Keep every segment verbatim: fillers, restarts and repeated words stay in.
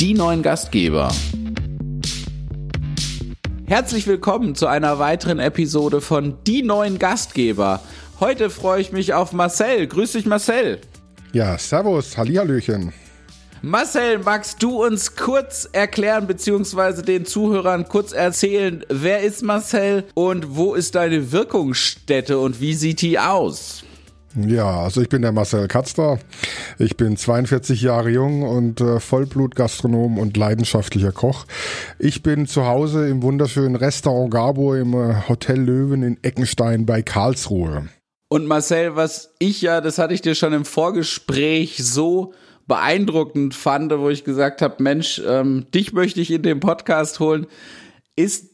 die neuen Gastgeber. Herzlich willkommen zu einer weiteren Episode von Die neuen Gastgeber. Heute freue ich mich auf Marcel. Grüß dich, Marcel. Ja, servus, hallihallöchen. Marcel, magst du uns kurz erklären bzw. den Zuhörern kurz erzählen, wer ist Marcel und wo ist deine Wirkungsstätte und wie sieht die aus? Ja, also ich bin der Marcel Katzler, ich bin zweiundvierzig Jahre jung und äh, Vollblut-Gastronom und leidenschaftlicher Koch. Ich bin zu Hause im wunderschönen Restaurant Gabo im äh, Hotel Löwen in Eckenstein bei Karlsruhe. Und Marcel, was ich ja, das hatte ich dir schon im Vorgespräch so beeindruckend fand, wo ich gesagt habe, Mensch, ähm, dich möchte ich in den Podcast holen, ist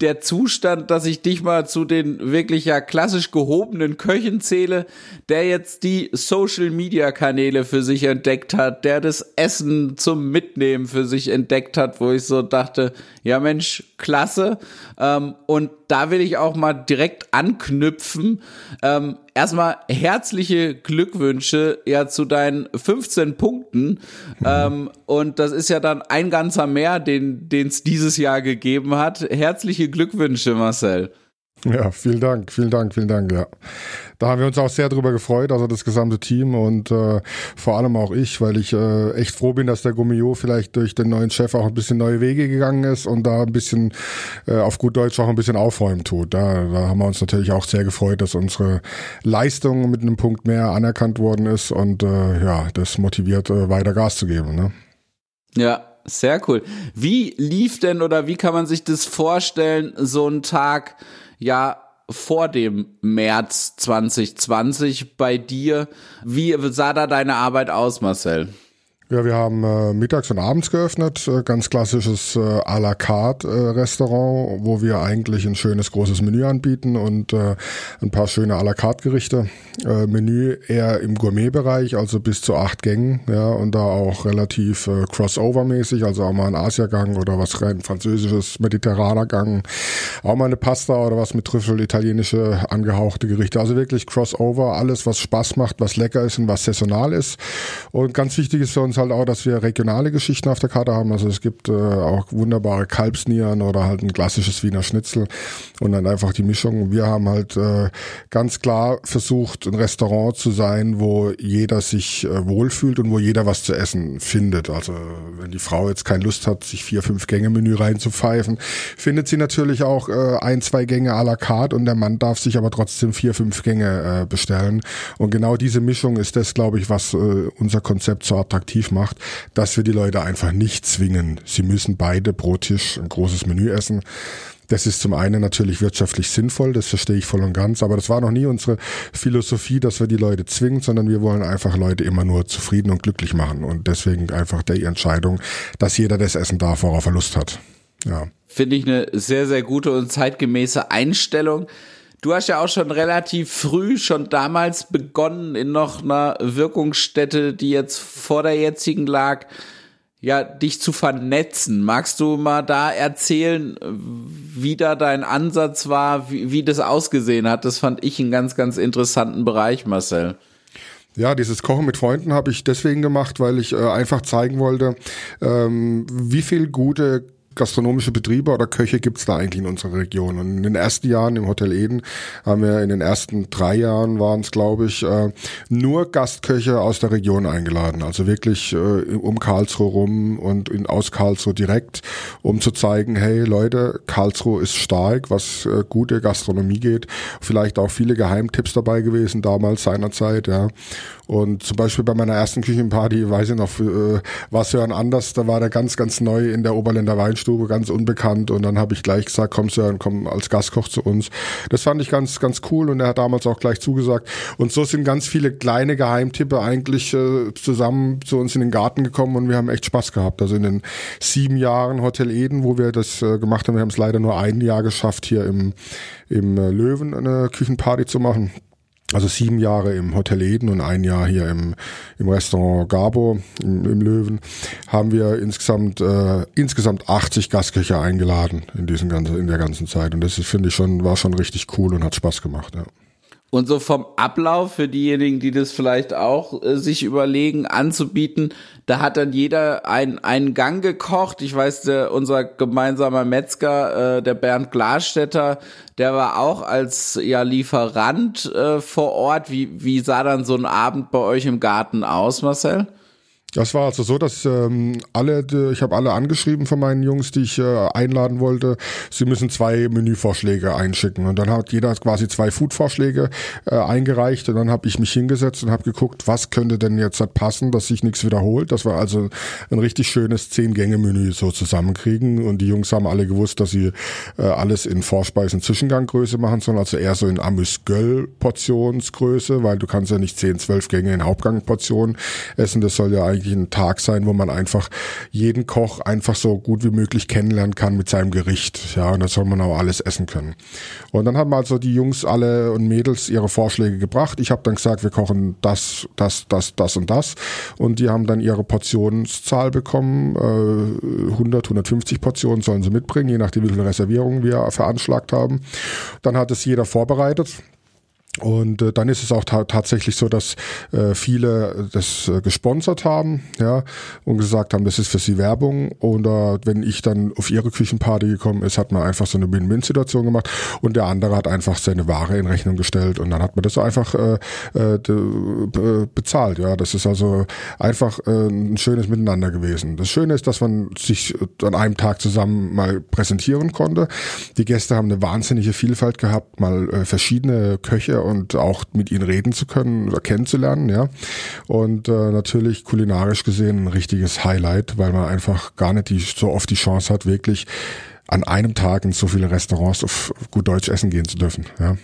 der Zustand, dass ich dich mal zu den wirklich ja klassisch gehobenen Köchen zähle, der jetzt die Social-Media-Kanäle für sich entdeckt hat, der das Essen zum Mitnehmen für sich entdeckt hat, wo ich so dachte, ja Mensch, klasse. Ähm, und da will ich auch mal direkt anknüpfen. Ähm, erstmal herzliche Glückwünsche ja zu deinen fünfzehn Punkten. Mhm. Ähm, und das ist ja dann ein ganzer mehr, den es dieses Jahr gegeben hat. Herzliche Glückwünsche, Marcel. Ja, vielen Dank, vielen Dank, vielen Dank, ja. Da haben wir uns auch sehr drüber gefreut, also das gesamte Team und äh, vor allem auch ich, weil ich äh, echt froh bin, dass der Gummio vielleicht durch den neuen Chef auch ein bisschen neue Wege gegangen ist und da ein bisschen, äh, auf gut Deutsch auch ein bisschen aufräumen tut. Da, da haben wir uns natürlich auch sehr gefreut, dass unsere Leistung mit einem Punkt mehr anerkannt worden ist und äh, ja, das motiviert, äh, weiter Gas zu geben, ne? Ja, sehr cool. Wie lief denn oder wie kann man sich das vorstellen, so ein Tag, ja, vor dem März zwanzig zwanzig bei dir? Wie sah da deine Arbeit aus, Marcel? Ja, wir haben äh, mittags und abends geöffnet, äh, ganz klassisches äh, à la carte äh, Restaurant, wo wir eigentlich ein schönes großes Menü anbieten und äh, ein paar schöne à la carte Gerichte. Äh, Menü eher im Gourmet-Bereich, also bis zu acht Gängen, ja, und da auch relativ äh, Crossover-mäßig, also auch mal ein Asiagang oder was rein französisches, mediterraner Gang, auch mal eine Pasta oder was mit Trüffel, italienische angehauchte Gerichte. Also wirklich Crossover, alles was Spaß macht, was lecker ist und was saisonal ist. Und ganz wichtig ist für uns halt auch, dass wir regionale Geschichten auf der Karte haben. Also es gibt äh, auch wunderbare Kalbsnieren oder halt ein klassisches Wiener Schnitzel und dann einfach die Mischung. Wir haben halt äh, ganz klar versucht, ein Restaurant zu sein, wo jeder sich äh, wohlfühlt und wo jeder was zu essen findet. Also wenn die Frau jetzt keine Lust hat, sich vier, fünf Gänge-Menü reinzupfeifen, findet sie natürlich auch äh, ein, zwei Gänge à la carte und der Mann darf sich aber trotzdem vier, fünf Gänge äh, bestellen. Und genau diese Mischung ist das, glaube ich, was äh, unser Konzept so attraktiv macht. macht, dass wir die Leute einfach nicht zwingen. Sie müssen beide pro Tisch ein großes Menü essen. Das ist zum einen natürlich wirtschaftlich sinnvoll, das verstehe ich voll und ganz, aber das war noch nie unsere Philosophie, dass wir die Leute zwingen, sondern wir wollen einfach Leute immer nur zufrieden und glücklich machen und deswegen einfach die Entscheidung, dass jeder das essen darf, worauf er Lust hat. Ja. Finde ich eine sehr, sehr gute und zeitgemäße Einstellung. Du hast ja auch schon relativ früh, schon damals begonnen, in noch einer Wirkungsstätte, die jetzt vor der jetzigen lag, ja, dich zu vernetzen. Magst du mal da erzählen, wie da dein Ansatz war, wie, wie das ausgesehen hat? Das fand ich einen ganz, ganz interessanten Bereich, Marcel. Ja, dieses Kochen mit Freunden habe ich deswegen gemacht, weil ich äh, einfach zeigen wollte, ähm, wie viel gute gastronomische Betriebe oder Köche gibt's da eigentlich in unserer Region. Und in den ersten Jahren im Hotel Eden haben wir in den ersten drei Jahren waren es, glaube ich, nur Gastköche aus der Region eingeladen. Also wirklich um Karlsruhe rum und aus Karlsruhe direkt, um zu zeigen, hey Leute, Karlsruhe ist stark, was gute Gastronomie geht. Vielleicht auch viele Geheimtipps dabei gewesen damals seinerzeit, ja. Und zum Beispiel bei meiner ersten Küchenparty, weiß ich noch, äh, war Sören Anders, da war der ganz, ganz neu in der Oberländer Weinstube, ganz unbekannt und dann habe ich gleich gesagt, komm Sören, komm als Gastkoch zu uns. Das fand ich ganz, ganz cool und er hat damals auch gleich zugesagt und so sind ganz viele kleine Geheimtippe eigentlich äh, zusammen zu uns in den Garten gekommen und wir haben echt Spaß gehabt. Also in den sieben Jahren Hotel Eden, wo wir das äh, gemacht haben, wir haben es leider nur ein Jahr geschafft, hier im, im äh, Löwen eine Küchenparty zu machen. Also sieben Jahre im Hotel Eden und ein Jahr hier im, im Restaurant Gabo im, im Löwen haben wir insgesamt äh, insgesamt achtzig Gastköche eingeladen in diesen ganzen in der ganzen Zeit und das ist, finde ich schon war schon richtig cool und hat Spaß gemacht. Ja. Und so vom Ablauf für diejenigen, die das vielleicht auch äh, sich überlegen, anzubieten, da hat dann jeder ein, einen Gang gekocht. Ich weiß, der, unser gemeinsamer Metzger, äh, der Bernd Glasstetter, der war auch als ja Lieferant äh, vor Ort. Wie, wie sah dann so ein Abend bei euch im Garten aus, Marcel? Das war also so, dass ähm, alle, ich habe alle angeschrieben von meinen Jungs, die ich äh, einladen wollte, sie müssen zwei Menüvorschläge einschicken. Und dann hat jeder quasi zwei Food-Vorschläge äh, eingereicht und dann habe ich mich hingesetzt und habe geguckt, was könnte denn jetzt passen, dass sich nichts wiederholt. Das war also ein richtig schönes Zehn-Gänge-Menü so zusammenkriegen und die Jungs haben alle gewusst, dass sie äh, alles in Vorspeisen-Zwischenganggröße machen, sondern also eher so in Amüs-Göll-Portionsgröße, weil du kannst ja nicht zehn, zwölf Gänge in Hauptgangportionen essen, das soll ja eigentlich ein Tag sein, wo man einfach jeden Koch einfach so gut wie möglich kennenlernen kann mit seinem Gericht. Ja, und da soll man auch alles essen können. Und dann haben also die Jungs alle und Mädels ihre Vorschläge gebracht. Ich habe dann gesagt, wir kochen das, das, das, das und das. Und die haben dann ihre Portionszahl bekommen. hundert, hundertfünfzig Portionen sollen sie mitbringen, je nachdem, wie viele Reservierungen wir veranschlagt haben. Dann hat es jeder vorbereitet. Und äh, dann ist es auch ta- tatsächlich so, dass äh, viele das äh, gesponsert haben, ja, und gesagt haben, das ist für sie Werbung. Oder wenn ich dann auf ihre Küchenparty gekommen ist, hat man einfach so eine Win-Win-Situation gemacht und der andere hat einfach seine Ware in Rechnung gestellt und dann hat man das einfach äh, äh, be- bezahlt. Ja, das ist also einfach äh, ein schönes Miteinander gewesen. Das Schöne ist, dass man sich an einem Tag zusammen mal präsentieren konnte. Die Gäste haben eine wahnsinnige Vielfalt gehabt, mal äh, verschiedene Köche und auch mit ihnen reden zu können oder kennenzulernen, ja. Und äh, natürlich kulinarisch gesehen ein richtiges Highlight, weil man einfach gar nicht die, so oft die Chance hat, wirklich an einem Tag in so viele Restaurants auf gut Deutsch essen gehen zu dürfen, ja.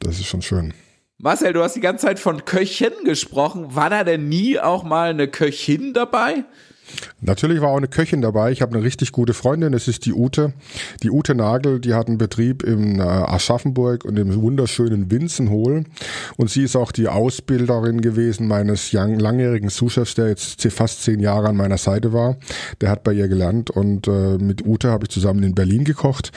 Das ist schon schön. Marcel, du hast die ganze Zeit von Köchin gesprochen. War da denn nie auch mal eine Köchin dabei? Natürlich war auch eine Köchin dabei. Ich habe eine richtig gute Freundin, das ist die Ute. Die Ute Nagel, die hat einen Betrieb in Aschaffenburg und im wunderschönen Winzenhol. Und sie ist auch die Ausbilderin gewesen meines langjährigen Sous-Chefs, der jetzt fast zehn Jahre an meiner Seite war. Der hat bei ihr gelernt und äh, mit Ute habe ich zusammen in Berlin gekocht.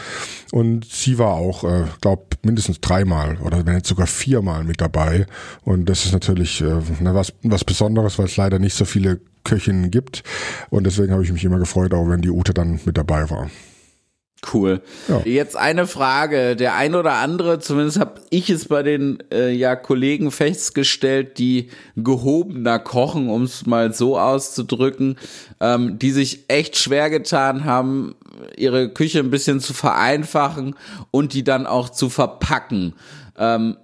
Und sie war auch, äh, glaube mindestens dreimal oder wenn nicht sogar viermal mit dabei. Und das ist natürlich äh, was, was Besonderes, weil es leider nicht so viele Köchinnen gibt und deswegen habe ich mich immer gefreut, auch wenn die Ute dann mit dabei war. Cool. Ja. Jetzt eine Frage, der ein oder andere, zumindest habe ich es bei den äh, ja Kollegen festgestellt, die gehobener kochen, um es mal so auszudrücken, ähm, die sich echt schwer getan haben, ihre Küche ein bisschen zu vereinfachen und die dann auch zu verpacken. Ähm,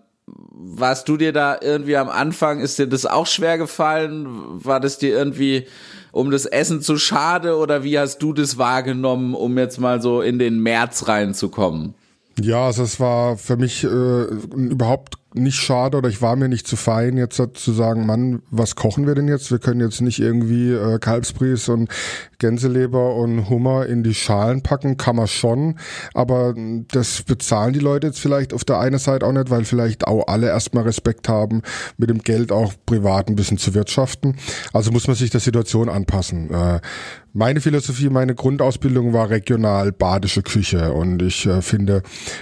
Warst du dir da irgendwie am Anfang, ist dir das auch schwer gefallen? War das dir irgendwie um das Essen zu schade oder wie hast du das wahrgenommen, um jetzt mal so in den März reinzukommen? Ja, also es war für mich äh, überhaupt nicht schade oder ich war mir nicht zu fein, jetzt zu sagen, Mann, was kochen wir denn jetzt? Wir können jetzt nicht irgendwie äh, Kalbsbries und Gänseleber und Hummer in die Schalen packen, kann man schon, aber das bezahlen die Leute jetzt vielleicht auf der einen Seite auch nicht, weil vielleicht auch alle erstmal Respekt haben, mit dem Geld auch privat ein bisschen zu wirtschaften. Also muss man sich der Situation anpassen. Äh, meine Philosophie, meine Grundausbildung war regional badische Küche und ich äh, finde,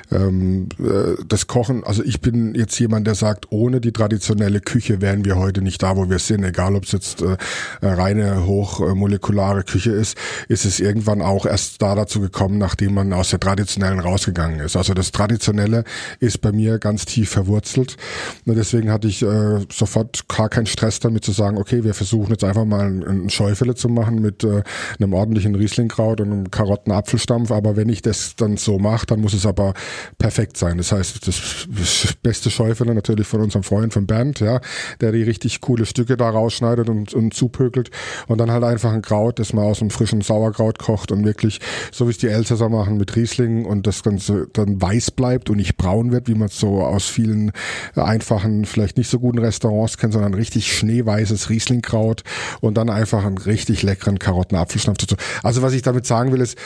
ähm, äh, das Kochen, also ich bin jetzt jemand, der sagt, ohne die traditionelle Küche wären wir heute nicht da, wo wir sind. Egal, ob es jetzt äh, reine hochmolekulare Küche ist, ist es irgendwann auch erst da dazu gekommen, nachdem man aus der traditionellen rausgegangen ist. Also das Traditionelle ist bei mir ganz tief verwurzelt. Und deswegen hatte ich äh, sofort gar keinen Stress damit zu sagen, okay, wir versuchen jetzt einfach mal ein Schäufele zu machen mit äh, einem ordentlichen Rieslingkraut und einem Karotten-Apfelstampf. Aber wenn ich das dann so mache, dann muss es aber perfekt sein. Das heißt, das, das beste Schäufele natürlich von unserem Freund, von Bernd, ja, der die richtig coole Stücke da rausschneidet und, und zupökelt und dann halt einfach ein Kraut, das man aus einem frischen Sauerkraut kocht und wirklich, so wie es die Elsässer machen mit Riesling und das Ganze dann weiß bleibt und nicht braun wird, wie man es so aus vielen einfachen, vielleicht nicht so guten Restaurants kennt, sondern richtig schneeweißes Rieslingkraut und dann einfach einen richtig leckeren Karotten-Apfelschnaps dazu. Also was ich damit sagen will ist,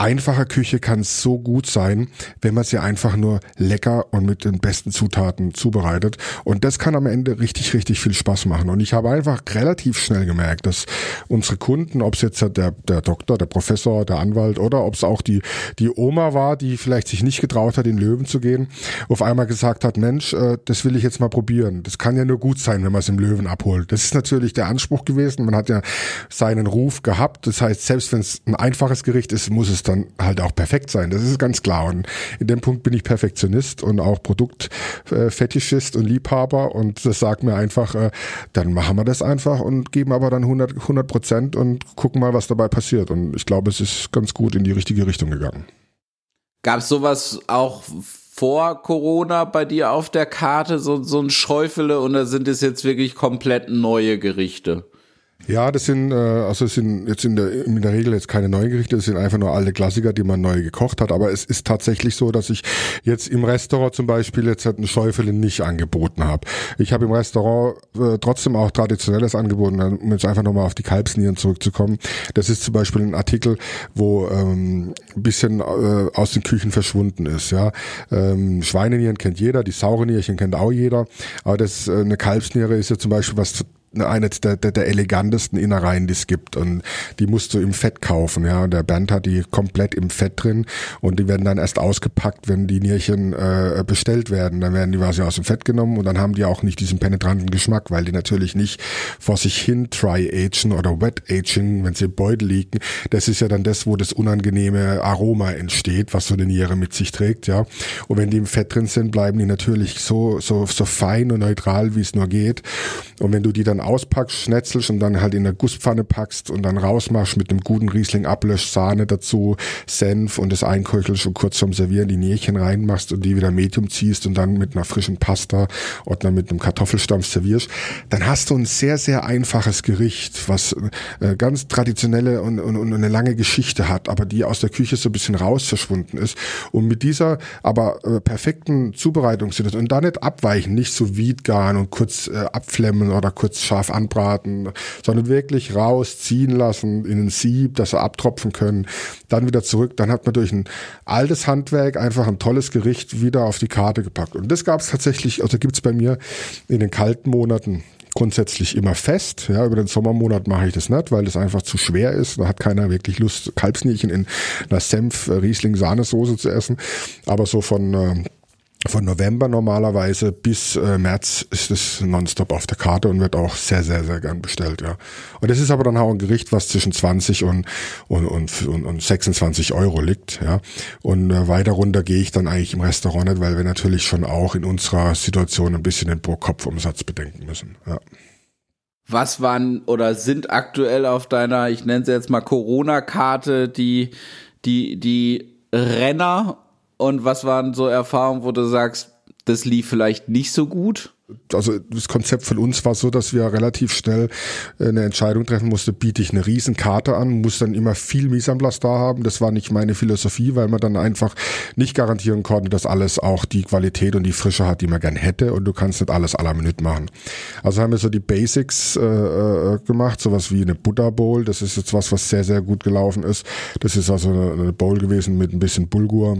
einfache Küche kann so gut sein, wenn man sie einfach nur lecker und mit den besten Zutaten zubereitet. Und das kann am Ende richtig, richtig viel Spaß machen. Und ich habe einfach relativ schnell gemerkt, dass unsere Kunden, ob es jetzt der, der Doktor, der Professor, der Anwalt oder ob es auch die, die Oma war, die vielleicht sich nicht getraut hat, in Löwen zu gehen, auf einmal gesagt hat, Mensch, das will ich jetzt mal probieren. Das kann ja nur gut sein, wenn man es im Löwen abholt. Das ist natürlich der Anspruch gewesen. Man hat ja seinen Ruf gehabt. Das heißt, selbst wenn es ein einfaches Gericht ist, muss es dann halt auch perfekt sein. Das ist ganz klar. Und in dem Punkt bin ich Perfektionist und auch Produktfetischist und Liebhaber. Und das sagt mir einfach, dann machen wir das einfach und geben aber dann hundert Prozent und gucken mal, was dabei passiert. Und ich glaube, es ist ganz gut in die richtige Richtung gegangen. Gab es sowas auch vor Corona bei dir auf der Karte, so, so ein Schäufele, und da sind es jetzt wirklich komplett neue Gerichte? Ja, das sind, also es sind jetzt in der, in der Regel jetzt keine neuen Gerichte, das sind einfach nur alte Klassiker, die man neu gekocht hat, aber es ist tatsächlich so, dass ich jetzt im Restaurant zum Beispiel jetzt halt ein Schäufele nicht angeboten habe. Ich habe im Restaurant äh, trotzdem auch Traditionelles angeboten, um jetzt einfach nochmal auf die Kalbsnieren zurückzukommen. Das ist zum Beispiel ein Artikel, wo ähm, ein bisschen äh, aus den Küchen verschwunden ist. Ja, ähm, Schweinenieren kennt jeder, die sauren Nierchen kennt auch jeder, aber das äh, eine Kalbsniere ist ja zum Beispiel was eine der, der, der elegantesten Innereien, die es gibt, und die musst du im Fett kaufen, ja, und der Bernd hat die komplett im Fett drin und die werden dann erst ausgepackt, wenn die Nierchen äh, bestellt werden, dann werden die quasi aus dem Fett genommen und dann haben die auch nicht diesen penetranten Geschmack, weil die natürlich nicht vor sich hin dry-agen oder wet-agen, wenn sie im Beutel liegen, das ist ja dann das, wo das unangenehme Aroma entsteht, was so eine Niere mit sich trägt, ja, und wenn die im Fett drin sind, bleiben die natürlich so, so, so fein und neutral, wie es nur geht, und wenn du die dann auspackst, schnetzelst und dann halt in der Gusspfanne packst und dann rausmachst mit einem guten Riesling ablöschst, Sahne dazu, Senf und das einköchelst und kurz zum Servieren die Nierchen reinmachst und die wieder Medium ziehst und dann mit einer frischen Pasta oder mit einem Kartoffelstampf servierst, dann hast du ein sehr, sehr einfaches Gericht, was äh, ganz traditionelle und, und, und eine lange Geschichte hat, aber die aus der Küche so ein bisschen raus verschwunden ist, und mit dieser aber äh, perfekten Zubereitung sind das und da nicht abweichen, nicht so wiedgaren und kurz äh, abflemmen oder kurz scharf anbraten, sondern wirklich rausziehen lassen in ein Sieb, dass sie abtropfen können, dann wieder zurück. Dann hat man durch ein altes Handwerk einfach ein tolles Gericht wieder auf die Karte gepackt. Und das gab es tatsächlich, also gibt es bei mir in den kalten Monaten grundsätzlich immer fest. Ja, über den Sommermonat mache ich das nicht, weil das einfach zu schwer ist. Da hat keiner wirklich Lust, Kalbsnierchen in einer Senf-Riesling-Sahnesoße zu essen. Aber so von... Ähm, Von November normalerweise bis äh, März ist es nonstop auf der Karte und wird auch sehr, sehr, sehr gern bestellt, ja. Und es ist aber dann auch ein Gericht, was zwischen zwanzig und und und, und, und sechsundzwanzig Euro liegt, ja. Und äh, weiter runter gehe ich dann eigentlich im Restaurant nicht, weil wir natürlich schon auch in unserer Situation ein bisschen den Pro-Kopf-Umsatz bedenken müssen, ja. Was waren oder sind aktuell auf deiner, ich nenne sie jetzt mal Corona-Karte, die die die Renner? Und was waren so Erfahrungen, wo du sagst, das lief vielleicht nicht so gut? Also das Konzept von uns war so, dass wir relativ schnell eine Entscheidung treffen mussten, biete ich eine Riesenkarte an, muss dann immer viel Mise en Place da haben. Das war nicht meine Philosophie, weil man dann einfach nicht garantieren konnte, dass alles auch die Qualität und die Frische hat, die man gern hätte, und du kannst nicht alles à la minute machen. Also haben wir so die Basics äh, gemacht, sowas wie eine Butter Bowl, das ist jetzt was, was sehr, sehr gut gelaufen ist. Das ist also eine, eine Bowl gewesen mit ein bisschen Bulgur,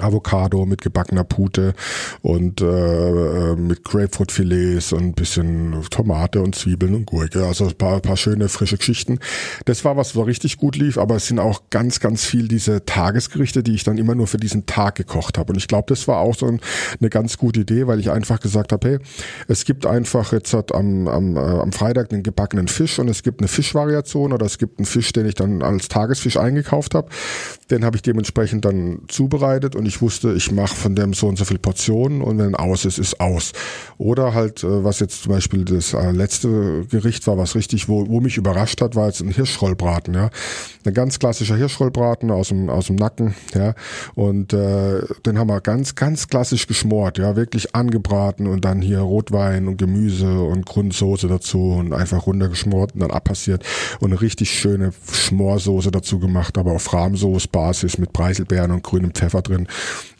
Avocado mit gebackener Pute und äh, mit Grapefruitfilets und ein bisschen Tomate und Zwiebeln und Gurke. Also ein paar, paar schöne, frische Geschichten. Das war was, was richtig gut lief, aber es sind auch ganz, ganz viel diese Tagesgerichte, die ich dann immer nur für diesen Tag gekocht habe. Und ich glaube, das war auch so ein, eine ganz gute Idee, weil ich einfach gesagt habe, hey, es gibt einfach jetzt halt am, am, äh, am Freitag den gebackenen Fisch und es gibt eine Fischvariation oder es gibt einen Fisch, den ich dann als Tagesfisch eingekauft habe. Den habe ich dementsprechend dann zubereitet und ich wusste, ich mache von dem so und so viel Portionen und wenn aus ist, ist aus. Oder halt, was jetzt zum Beispiel das letzte Gericht war, was richtig, wo, wo mich überrascht hat, war jetzt ein Hirschrollbraten, ja. Ein ganz klassischer Hirschrollbraten aus dem, aus dem Nacken, ja. Und äh, den haben wir ganz, ganz klassisch geschmort, ja, wirklich angebraten und dann hier Rotwein und Gemüse und Grundsoße dazu und einfach runtergeschmort und dann abpassiert und eine richtig schöne Schmorsoße dazu gemacht, aber auf Rahmsoße-Basis mit Preiselbeeren und grünem Pfeffer drin.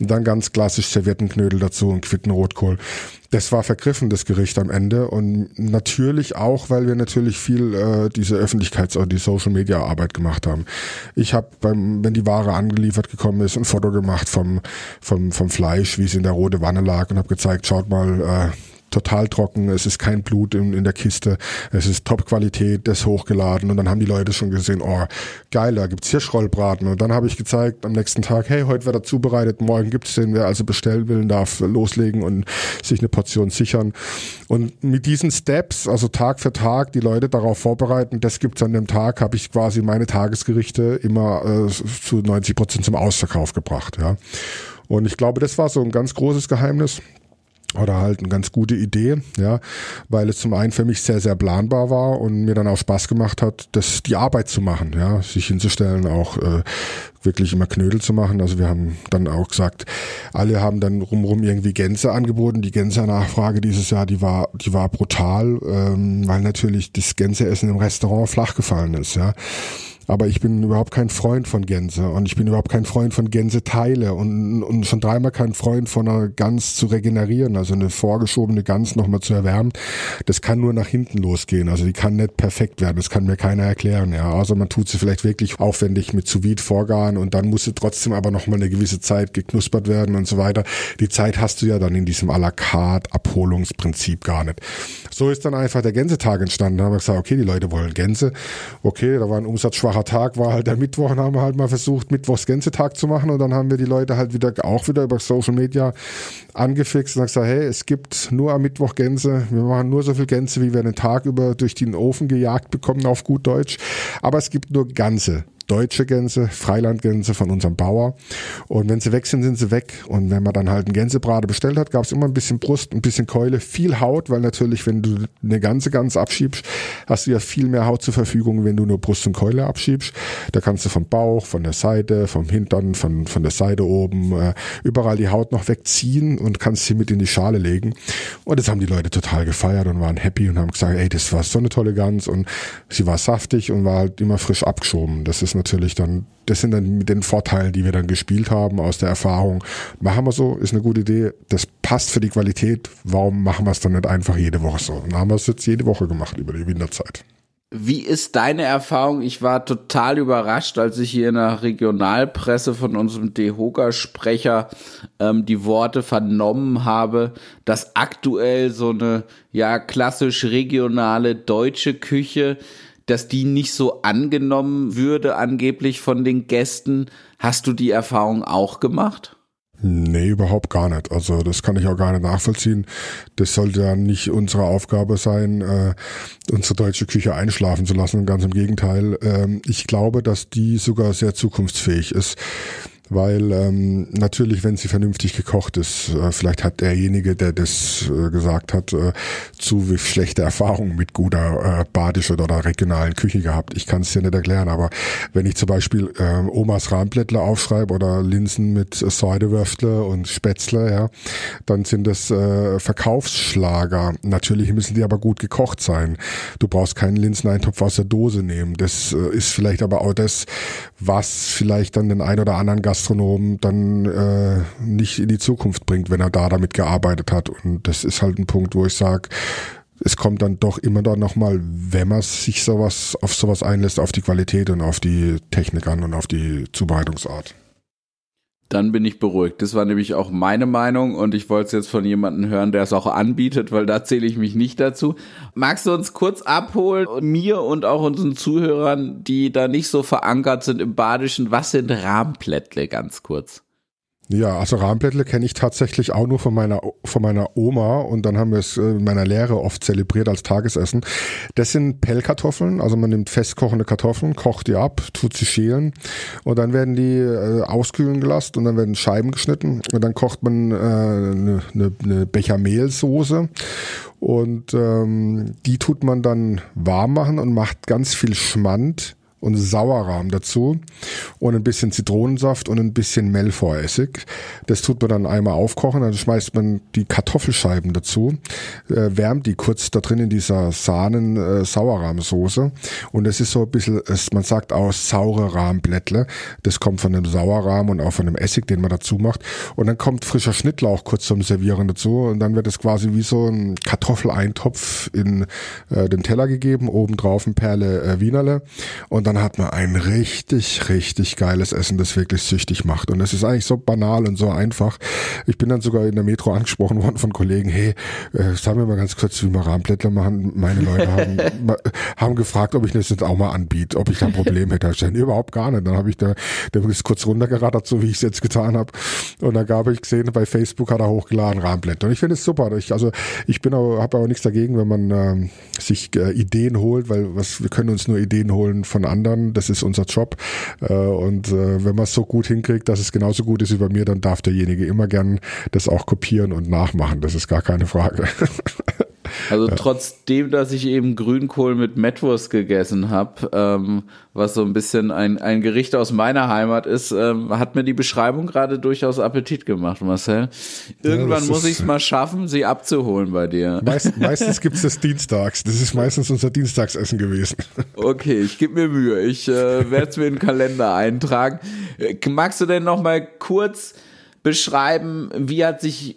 und dann ganz klassisch Serviettenknödel dazu und Quitten Rotkohl. Das war vergriffen, das Gericht am Ende, und natürlich auch, weil wir natürlich viel äh, diese Öffentlichkeits- oder die Social-Media-Arbeit gemacht haben. Ich habe, beim, wenn die Ware angeliefert gekommen ist, ein Foto gemacht vom vom vom Fleisch, wie es in der roten Wanne lag, und habe gezeigt, schaut mal, äh, total trocken, es ist kein Blut in, in der Kiste, es ist Top-Qualität, das hochgeladen, und dann haben die Leute schon gesehen, oh, geil, da gibt's hier Schrollbraten, und dann habe ich gezeigt am nächsten Tag, hey, heute wird er zubereitet, morgen gibt's den, wer also bestellen will, darf loslegen und sich eine Portion sichern, und mit diesen Steps, also Tag für Tag, die Leute darauf vorbereiten, das gibt's an dem Tag, habe ich quasi meine Tagesgerichte immer äh, zu neunzig Prozent zum Ausverkauf gebracht, ja, und ich glaube, das war so ein ganz großes Geheimnis, oder halt eine ganz gute Idee, ja, weil es zum einen für mich sehr, sehr planbar war und mir dann auch Spaß gemacht hat, das, die Arbeit zu machen, ja, sich hinzustellen, auch äh, wirklich immer Knödel zu machen. Also wir haben dann auch gesagt, alle haben dann rumrum irgendwie Gänse angeboten. Die Gänse-Nachfrage dieses Jahr, die war, die war brutal, ähm, weil natürlich das Gänseessen im Restaurant flach gefallen ist, ja. Aber ich bin überhaupt kein Freund von Gänse, und ich bin überhaupt kein Freund von Gänseteile und, und schon dreimal kein Freund von einer Gans zu regenerieren, also eine vorgeschobene Gans nochmal zu erwärmen. Das kann nur nach hinten losgehen, also die kann nicht perfekt werden, das kann mir keiner erklären, ja, also man tut sie vielleicht wirklich aufwendig mit Sous-Vide vorgaren, und dann muss sie trotzdem aber nochmal eine gewisse Zeit geknuspert werden und so weiter. Die Zeit hast du ja dann in diesem à la carte Abholungsprinzip gar nicht. So ist dann einfach der Gänsetag entstanden, da haben wir gesagt, okay, die Leute wollen Gänse, okay, da war ein umsatzschwacher Tag, war halt der Mittwoch, und haben wir halt mal versucht, Mittwochs Gänsetag zu machen, und dann haben wir die Leute halt wieder auch wieder über Social Media angefixt und haben gesagt, hey, es gibt nur am Mittwoch Gänse, wir machen nur so viel Gänse, wie wir den Tag über durch den Ofen gejagt bekommen, auf gut Deutsch, aber es gibt nur Ganze. Deutsche Gänse, Freilandgänse von unserem Bauer, und wenn sie weg sind, sind sie weg, und wenn man dann halt einen Gänsebraten bestellt hat, gab es immer ein bisschen Brust, ein bisschen Keule, viel Haut, weil natürlich, wenn du eine ganze Gans abschiebst, hast du ja viel mehr Haut zur Verfügung, wenn du nur Brust und Keule abschiebst, da kannst du vom Bauch, von der Seite, vom Hintern, von, von der Seite oben, äh, überall die Haut noch wegziehen und kannst sie mit in die Schale legen, und das haben die Leute total gefeiert und waren happy und haben gesagt, ey, das war so eine tolle Gans, und sie war saftig und war halt immer frisch abgeschoben. Das ist natürlich dann, das sind dann mit den Vorteilen, die wir dann gespielt haben aus der Erfahrung. Machen wir so, ist eine gute Idee, das passt für die Qualität, warum machen wir es dann nicht einfach jede Woche so? Und dann haben wir es jetzt jede Woche gemacht über die Winterzeit. Wie ist deine Erfahrung? Ich war total überrascht, als ich hier in der Regionalpresse von unserem DEHOGA-Sprecher ähm, die Worte vernommen habe, dass aktuell so eine ja klassisch regionale deutsche Küche, dass die nicht so angenommen würde, angeblich von den Gästen. Hast du die Erfahrung auch gemacht? Nee, überhaupt gar nicht. Also das kann ich auch gar nicht nachvollziehen. Das sollte ja nicht unsere Aufgabe sein, äh, unsere deutsche Küche einschlafen zu lassen. Ganz im Gegenteil. Ähm, ich glaube, dass die sogar sehr zukunftsfähig ist. Weil ähm, natürlich, wenn sie vernünftig gekocht ist, äh, vielleicht hat derjenige, der das äh, gesagt hat, äh, zu schlechte Erfahrungen mit guter äh, badischer oder regionalen Küche gehabt. Ich kann es dir nicht erklären, aber wenn ich zum Beispiel äh, Omas Rahmblättle aufschreibe oder Linsen mit äh, Seidewürftle und Spätzle, ja, dann sind das äh, Verkaufsschlager. Natürlich müssen die aber gut gekocht sein. Du brauchst keinen Linseneintopf aus der Dose nehmen. Das äh, ist vielleicht aber auch das, was vielleicht dann den ein oder anderen Gast Astronomen dann äh, nicht in die Zukunft bringt, wenn er da damit gearbeitet hat. Und das ist halt ein Punkt, wo ich sage, es kommt dann doch immer dann nochmal, wenn man sich sowas auf sowas einlässt, auf die Qualität und auf die Technik an und auf die Zubereitungsart. Dann bin ich beruhigt. Das war nämlich auch meine Meinung, und ich wollte es jetzt von jemandem hören, der es auch anbietet, weil da zähle ich mich nicht dazu. Magst du uns kurz abholen, mir und auch unseren Zuhörern, die da nicht so verankert sind im Badischen, was sind Rahmplättle, ganz kurz? Ja, also Rahmplättle kenne ich tatsächlich auch nur von meiner von meiner Oma, und dann haben wir es in meiner Lehre oft zelebriert als Tagesessen. Das sind Pellkartoffeln, also man nimmt festkochende Kartoffeln, kocht die ab, tut sie schälen, und dann werden die äh, auskühlen gelassen, und dann werden Scheiben geschnitten, und dann kocht man eine äh, ne, ne Bechermehlsoße, und ähm, die tut man dann warm machen und macht ganz viel Schmand und Sauerrahm dazu und ein bisschen Zitronensaft und ein bisschen Mehlvoressig. Das tut man dann einmal aufkochen, dann schmeißt man die Kartoffelscheiben dazu, äh, wärmt die kurz da drin in dieser Sahnen-Sauerrahmsoße und das ist so ein bisschen, man sagt auch saure Rahmblättle, das kommt von dem Sauerrahm und auch von dem Essig, den man dazu macht und dann kommt frischer Schnittlauch kurz zum Servieren dazu und dann wird es quasi wie so ein Kartoffeleintopf in äh, den Teller gegeben, obendrauf ein Perle äh, Wienerle und dann Dann hat man ein richtig, richtig geiles Essen, das wirklich süchtig macht. Und das ist eigentlich so banal und so einfach. Ich bin dann sogar in der Metro angesprochen worden von Kollegen, hey, äh, sagen wir mal ganz kurz, wie wir Rahmblättler machen. Meine Leute haben, haben gefragt, ob ich das jetzt auch mal anbiete, ob ich da ein Problem hätte. Ich dachte, nee, überhaupt gar nicht. Dann habe ich da, der ist kurz runtergerattert, so wie ich es jetzt getan habe. Und dann habe ich gesehen, bei Facebook hat er hochgeladen, Rahmblättler. Und ich finde es super. Ich, also ich bin auch, habe auch nichts dagegen, wenn man ähm, sich äh, Ideen holt, weil was, wir können uns nur Ideen holen von anderen. Das ist unser Job und wenn man es so gut hinkriegt, dass es genauso gut ist wie bei mir, dann darf derjenige immer gern das auch kopieren und nachmachen. Das ist gar keine Frage. Also ja. Trotzdem, dass ich eben Grünkohl mit Mettwurst gegessen habe, ähm, was so ein bisschen ein, ein Gericht aus meiner Heimat ist, ähm, hat mir die Beschreibung gerade durchaus Appetit gemacht, Marcel. Irgendwann ja, muss ich es mal schaffen, sie abzuholen bei dir. Meist, meistens gibt es das dienstags. Das ist meistens unser Dienstagsessen gewesen. Okay, ich gebe mir Mühe. Ich äh, werde es mir in den Kalender eintragen. Magst du denn noch mal kurz beschreiben, wie hat sich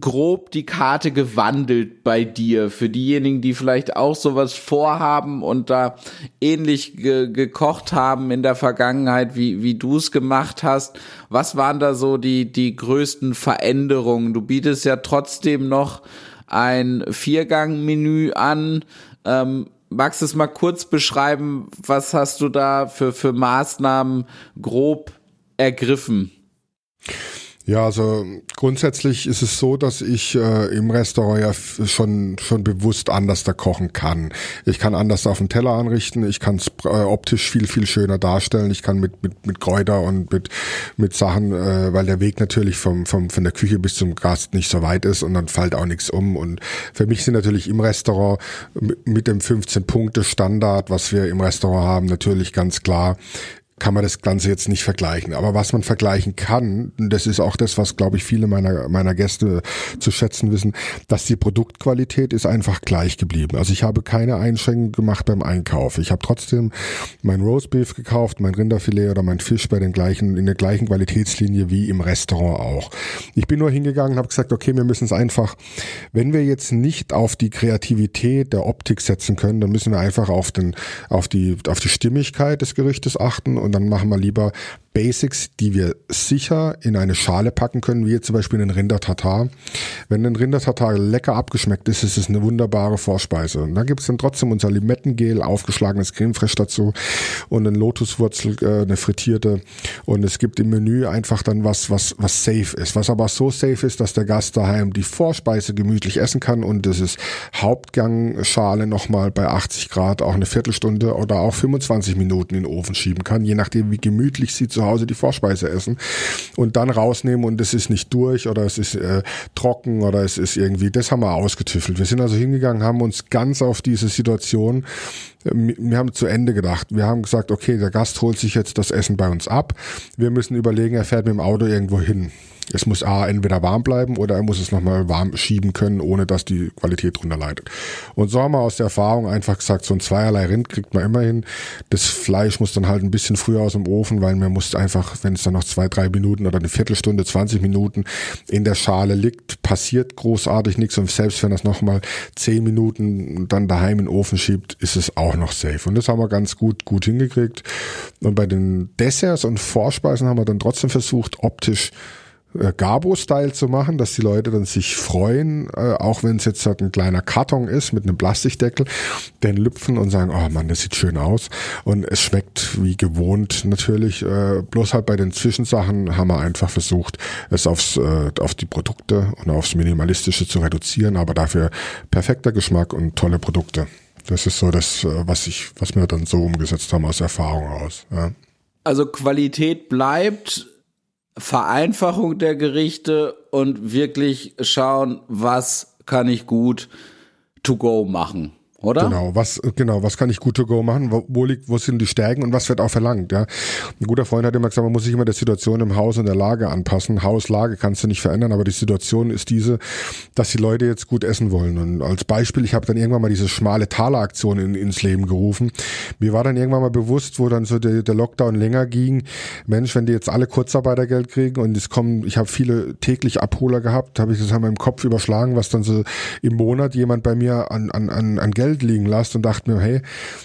grob die Karte gewandelt bei dir, für diejenigen, die vielleicht auch sowas vorhaben und da ähnlich ge- gekocht haben in der Vergangenheit, wie, wie du es gemacht hast. Was waren da so die, die größten Veränderungen? Du bietest ja trotzdem noch ein Viergang-Menü an. Ähm, magst du es mal kurz beschreiben, was hast du da für, für Maßnahmen grob ergriffen? Ja, also grundsätzlich ist es so, dass ich äh, im Restaurant ja f- schon schon bewusst anders da kochen kann. Ich kann anders auf dem Teller anrichten, ich kann es äh, optisch viel, viel schöner darstellen, ich kann mit mit mit Kräuter und mit mit Sachen, äh, weil der Weg natürlich vom vom von der Küche bis zum Gast nicht so weit ist und dann fällt auch nichts um. Und für mich sind natürlich im Restaurant mit dem fünfzehn-Punkte-Standard, was wir im Restaurant haben, natürlich ganz klar, kann man das Ganze jetzt nicht vergleichen. Aber was man vergleichen kann, das ist auch das, was, glaube ich, viele meiner meiner Gäste zu schätzen wissen, dass die Produktqualität ist einfach gleich geblieben. Also ich habe keine Einschränkungen gemacht beim Einkauf. Ich habe trotzdem mein Roastbeef gekauft, mein Rinderfilet oder mein Fisch bei den gleichen, in der gleichen Qualitätslinie wie im Restaurant auch. Ich bin nur hingegangen und habe gesagt, okay, wir müssen es einfach, wenn wir jetzt nicht auf die Kreativität der Optik setzen können, dann müssen wir einfach auf den auf die auf die Stimmigkeit des Gerichtes achten. Und dann machen wir lieber Basics, die wir sicher in eine Schale packen können, wie jetzt zum Beispiel einen Rinder-Tatar. Wenn ein Rinder-Tatar lecker abgeschmeckt ist, ist es eine wunderbare Vorspeise. Und dann gibt es dann trotzdem unser Limettengel, aufgeschlagenes Creme fraiche dazu und eine Lotuswurzel, äh, eine frittierte. Und es gibt im Menü einfach dann was, was, was safe ist. Was aber so safe ist, dass der Gast daheim die Vorspeise gemütlich essen kann und das ist Hauptgang-Schale nochmal bei achtzig Grad auch eine Viertelstunde oder auch fünfundzwanzig Minuten in den Ofen schieben kann, je nachdem, wie gemütlich sie zu Hause die Vorspeise essen und dann rausnehmen und es ist nicht durch oder es ist äh, trocken oder es ist irgendwie, das haben wir ausgetüffelt. Wir sind also hingegangen, haben uns ganz auf diese Situation, äh, wir haben zu Ende gedacht. Wir haben gesagt, okay, der Gast holt sich jetzt das Essen bei uns ab. Wir müssen überlegen, er fährt mit dem Auto irgendwo hin. Es muss A, entweder warm bleiben oder er muss es nochmal warm schieben können, ohne dass die Qualität drunter leidet. Und so haben wir aus der Erfahrung einfach gesagt, so ein zweierlei Rind kriegt man immer hin. Das Fleisch muss dann halt ein bisschen früher aus dem Ofen, weil man muss einfach, wenn es dann noch zwei, drei Minuten oder eine Viertelstunde, zwanzig Minuten in der Schale liegt, passiert großartig nichts. Und selbst wenn das nochmal zehn Minuten dann daheim in den Ofen schiebt, ist es auch noch safe. Und das haben wir ganz gut, gut hingekriegt. Und bei den Desserts und Vorspeisen haben wir dann trotzdem versucht, optisch Gabo-Style zu machen, dass die Leute dann sich freuen, äh, auch wenn es jetzt halt ein kleiner Karton ist mit einem Plastikdeckel, den lüpfen und sagen, oh Mann, das sieht schön aus und es schmeckt wie gewohnt natürlich, äh, bloß halt bei den Zwischensachen haben wir einfach versucht, es aufs äh, auf die Produkte und aufs Minimalistische zu reduzieren, aber dafür perfekter Geschmack und tolle Produkte. Das ist so das, was ich, was wir dann so umgesetzt haben aus Erfahrung aus. Ja. Also Qualität bleibt, Vereinfachung der Gerichte und wirklich schauen, was kann ich gut to go machen. oder? Genau, was genau, was kann ich gut to go machen, wo liegt, wo sind die Stärken und was wird auch verlangt, ja? Ein guter Freund hat immer gesagt, man muss sich immer der Situation im Haus und der Lage anpassen. Haus, Lage kannst du nicht verändern, aber die Situation ist diese, dass die Leute jetzt gut essen wollen. Und als Beispiel, ich habe dann irgendwann mal diese schmale Taler-Aktion in, ins Leben gerufen. Mir war dann irgendwann mal bewusst, wo dann so der, der Lockdown länger ging, Mensch, wenn die jetzt alle Kurzarbeitergeld kriegen und es kommen, ich habe viele täglich Abholer gehabt, habe ich das einmal im Kopf überschlagen, was dann so im Monat jemand bei mir an, an, an, an Geld liegen lasst und dachte mir, hey,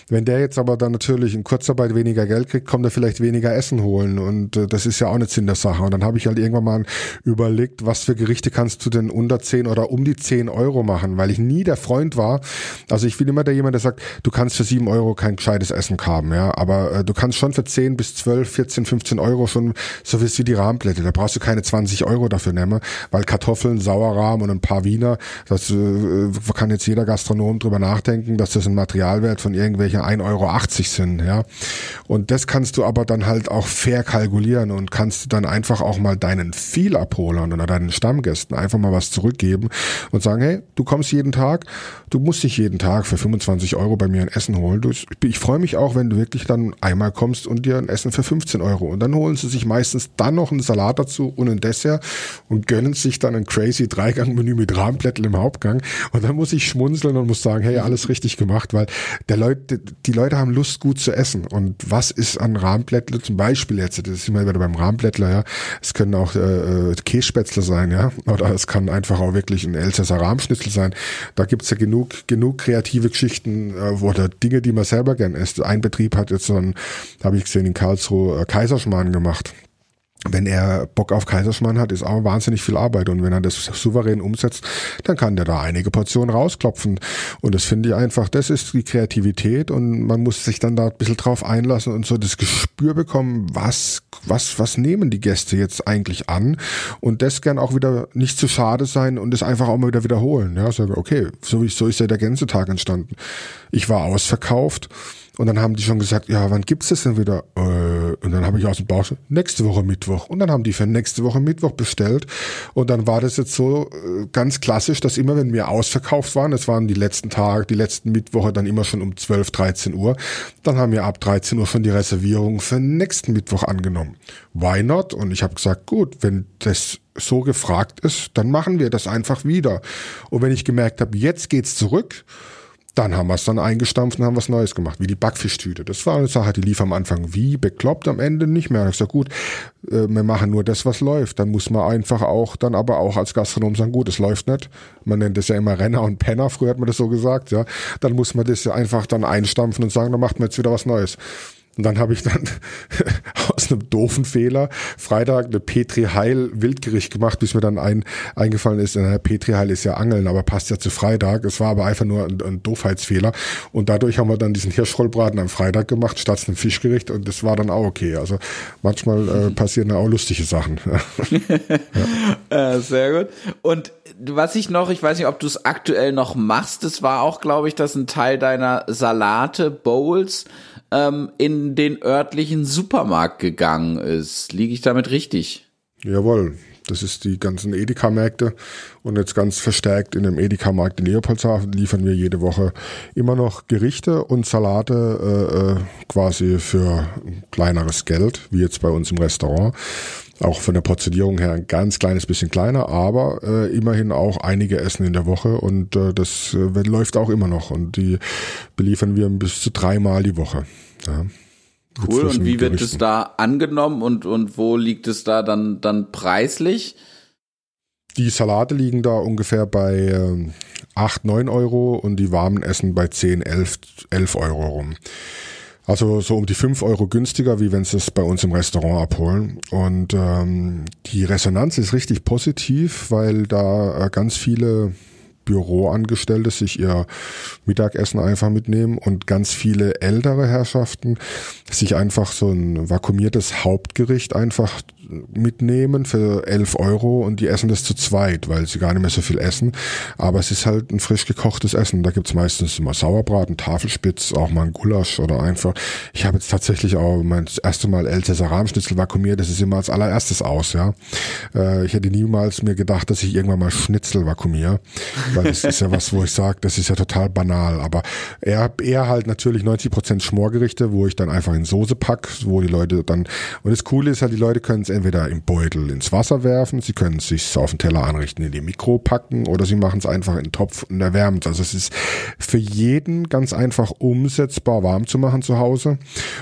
wenn der jetzt aber dann natürlich in Kurzarbeit weniger Geld kriegt, kommt er vielleicht weniger Essen holen und äh, das ist ja auch nicht Sinn der Sache. Und dann habe ich halt irgendwann mal überlegt, was für Gerichte kannst du denn unter zehn oder um die zehn Euro machen, weil ich nie der Freund war, also ich bin immer der jemand, der sagt, du kannst für sieben Euro kein gescheites Essen haben, ja, aber äh, du kannst schon für zehn bis zwölf, vierzehn, fünfzehn Euro schon so viel wie die Rahmenplätte, da brauchst du keine zwanzig Euro dafür nehmen, weil Kartoffeln, Sauerrahm und ein paar Wiener, das äh, kann jetzt jeder Gastronom drüber nachdenken, dass das ein Materialwert von irgendwelchen ein Euro achtzig sind, ja. Und das kannst du aber dann halt auch fair kalkulieren und kannst du dann einfach auch mal deinen Vielabholern oder deinen Stammgästen einfach mal was zurückgeben und sagen, hey, du kommst jeden Tag, du musst dich jeden Tag für fünfundzwanzig Euro bei mir ein Essen holen. Du, ich, ich freue mich auch, wenn du wirklich dann einmal kommst und dir ein Essen für fünfzehn Euro. Und dann holen sie sich meistens dann noch einen Salat dazu und ein Dessert und gönnen sich dann ein crazy Dreigang-Menü mit Rahmenblättel im Hauptgang. Und dann muss ich schmunzeln und muss sagen, hey, alles richtig gemacht, weil der Leute, die Leute haben Lust, gut zu essen. Und was ist an Rahmblättle zum Beispiel jetzt? Das ist immer wieder beim Rahmblättler, ja. Es können auch äh, Kässpätzle sein, ja. Oder es kann einfach auch wirklich ein Elsässer Rahmschnitzel sein. Da gibt es ja genug, genug kreative Geschichten äh, oder Dinge, die man selber gern isst. Ein Betrieb hat jetzt so einen, habe ich gesehen, in Karlsruhe äh, Kaiserschmarrn gemacht. Wenn er Bock auf Kaiserschmarrn hat, ist auch wahnsinnig viel Arbeit. Und wenn er das souverän umsetzt, dann kann der da einige Portionen rausklopfen. Und das finde ich einfach, das ist die Kreativität und man muss sich dann da ein bisschen drauf einlassen und so das Gespür bekommen, was, was, was nehmen die Gäste jetzt eigentlich an? Und das gern auch wieder nicht zu schade sein und das einfach auch mal wieder wiederholen. Ja, sage, okay, so, so ist ja der Gänsetag entstanden. Ich war ausverkauft. Und dann haben die schon gesagt, ja, wann gibt's das denn wieder? Äh, und dann habe ich aus dem Bauch gesagt, nächste Woche Mittwoch. Und dann haben die für nächste Woche Mittwoch bestellt. Und dann war das jetzt so äh, ganz klassisch, dass immer, wenn wir ausverkauft waren, das waren die letzten Tage, die letzten Mittwoche dann immer schon um zwölf, dreizehn Uhr, dann haben wir ab dreizehn Uhr schon die Reservierung für nächsten Mittwoch angenommen. Why not? Und ich habe gesagt, gut, wenn das so gefragt ist, dann machen wir das einfach wieder. Und wenn ich gemerkt habe, jetzt geht's zurück, dann haben wir es dann eingestampft und haben was Neues gemacht, wie die Backfischtüte. Das war eine Sache, die lief am Anfang wie bekloppt, am Ende nicht mehr. Da habe ich gesagt, gut, wir machen nur das, was läuft. Dann muss man einfach auch, dann aber auch als Gastronom sagen, gut, es läuft nicht. Man nennt das ja immer Renner und Penner, früher hat man das so gesagt, ja. Dann muss man das ja einfach dann einstampfen und sagen, dann macht man jetzt wieder was Neues. Und dann habe ich dann aus einem doofen Fehler Freitag eine Petri-Heil-Wildgericht gemacht, bis mir dann ein, eingefallen ist, na, Petri-Heil ist ja Angeln, aber passt ja zu Freitag. Es war aber einfach nur ein, ein Doofheitsfehler. Und dadurch haben wir dann diesen Hirschrollbraten am Freitag gemacht, statt einem Fischgericht. Und das war dann auch okay. Also manchmal äh, passieren da auch lustige Sachen. Ja. Sehr gut. Und was ich noch, ich weiß nicht, ob du es aktuell noch machst, das war auch, glaube ich, dass ein Teil deiner Salate, Bowls, in den örtlichen Supermarkt gegangen ist. Liege ich damit richtig? Jawohl, das ist die ganzen Edeka-Märkte und jetzt ganz verstärkt in dem Edeka-Markt in Leopoldshafen liefern wir jede Woche immer noch Gerichte und Salate äh, quasi für kleineres Geld, wie jetzt bei uns im Restaurant. Auch von der Portionierung her ein ganz kleines bisschen kleiner, aber äh, immerhin auch einige Essen in der Woche und äh, das äh, läuft auch immer noch und die beliefern wir bis zu dreimal die Woche. Ja. Cool, und wie wird es da angenommen und, und wo liegt es da dann, dann preislich? Die Salate liegen da ungefähr bei äh, acht, neun Euro und die warmen Essen bei zehn, elf Euro rum. Also so um die fünf Euro günstiger, wie wenn sie es bei uns im Restaurant abholen. Und ähm, die Resonanz ist richtig positiv, weil da äh, ganz viele Büroangestellte sich ihr Mittagessen einfach mitnehmen und ganz viele ältere Herrschaften sich einfach so ein vakuumiertes Hauptgericht einfach mitnehmen für elf Euro und die essen das zu zweit, weil sie gar nicht mehr so viel essen. Aber es ist halt ein frisch gekochtes Essen. Da gibt's meistens immer Sauerbraten, Tafelspitz, auch mal ein Gulasch oder einfach. Ich habe jetzt tatsächlich auch mein das erste Mal Elsässer Rahmschnitzel vakuumiert. Das ist immer als allererstes aus, ja. Äh, ich hätte niemals mir gedacht, dass ich irgendwann mal Schnitzel vakuumiere, weil das ist ja was, wo ich sage, das ist ja total banal. Aber eher, eher halt natürlich neunzig Prozent Schmorgerichte, wo ich dann einfach in Soße pack, wo die Leute dann, und das Coole ist halt, die Leute können es entweder im Beutel ins Wasser werfen, sie können es sich auf den Teller anrichten, in die Mikro packen oder sie machen es einfach in den Topf und erwärmen es. Also es ist für jeden ganz einfach umsetzbar, warm zu machen zu Hause,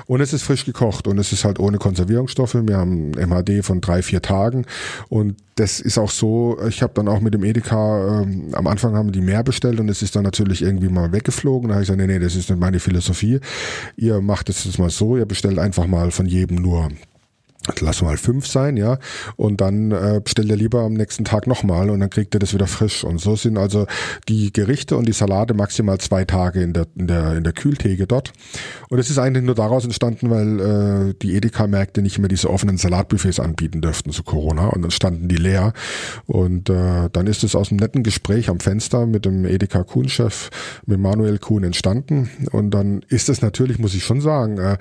und es ist frisch gekocht und es ist halt ohne Konservierungsstoffe. Wir haben ein M H D von drei, vier Tagen und das ist auch so, ich habe dann auch mit dem Edeka, ähm, am Anfang haben die mehr bestellt und es ist dann natürlich irgendwie mal weggeflogen. Da habe ich gesagt, nee, nee, das ist nicht meine Philosophie. Ihr macht es jetzt mal so, ihr bestellt einfach mal von jedem nur, lass mal fünf sein, ja, und dann äh, bestellt ihr lieber am nächsten Tag nochmal und dann kriegt ihr das wieder frisch. Und so sind also die Gerichte und die Salate maximal zwei Tage in der in der in der Kühltheke dort. Und es ist eigentlich nur daraus entstanden, weil äh, die Edeka-Märkte nicht mehr diese offenen Salatbuffets anbieten dürften zu Corona, und dann standen die leer. Und äh, dann ist es aus einem netten Gespräch am Fenster mit dem Edeka Kuhn-Chef, mit Manuel Kuhn, entstanden. Und dann ist es natürlich, muss ich schon sagen, äh,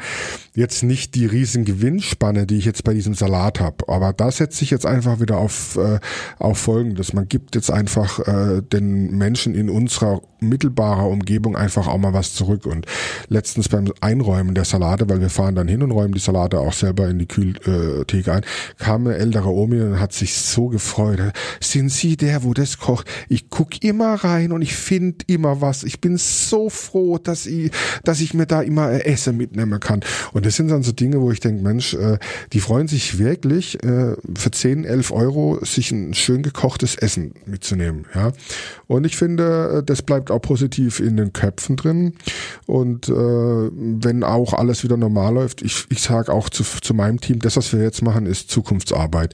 jetzt nicht die riesen Gewinnspanne, die ich jetzt bei diesem Salat habe. Aber da setze ich jetzt einfach wieder auf, äh, auf Folgendes. Man gibt jetzt einfach äh, den Menschen in unserer mittelbarer Umgebung einfach auch mal was zurück. Und letztens beim Einräumen der Salate, weil wir fahren dann hin und räumen die Salate auch selber in die Kühltheke ein, kam eine ältere Omi und hat sich so gefreut. Sind Sie der, wo das kocht? Ich gucke immer rein und ich finde immer was. Ich bin so froh, dass ich, dass ich mir da immer Essen mitnehmen kann. Und das sind dann so Dinge, wo ich denke, Mensch, äh, die freuen sich wirklich, äh, für zehn, elf Euro sich ein schön gekochtes Essen mitzunehmen. Ja? Und ich finde, das bleibt auch positiv in den Köpfen drin, und äh, wenn auch alles wieder normal läuft, ich, ich sage auch zu, zu meinem Team, das, was wir jetzt machen, ist Zukunftsarbeit.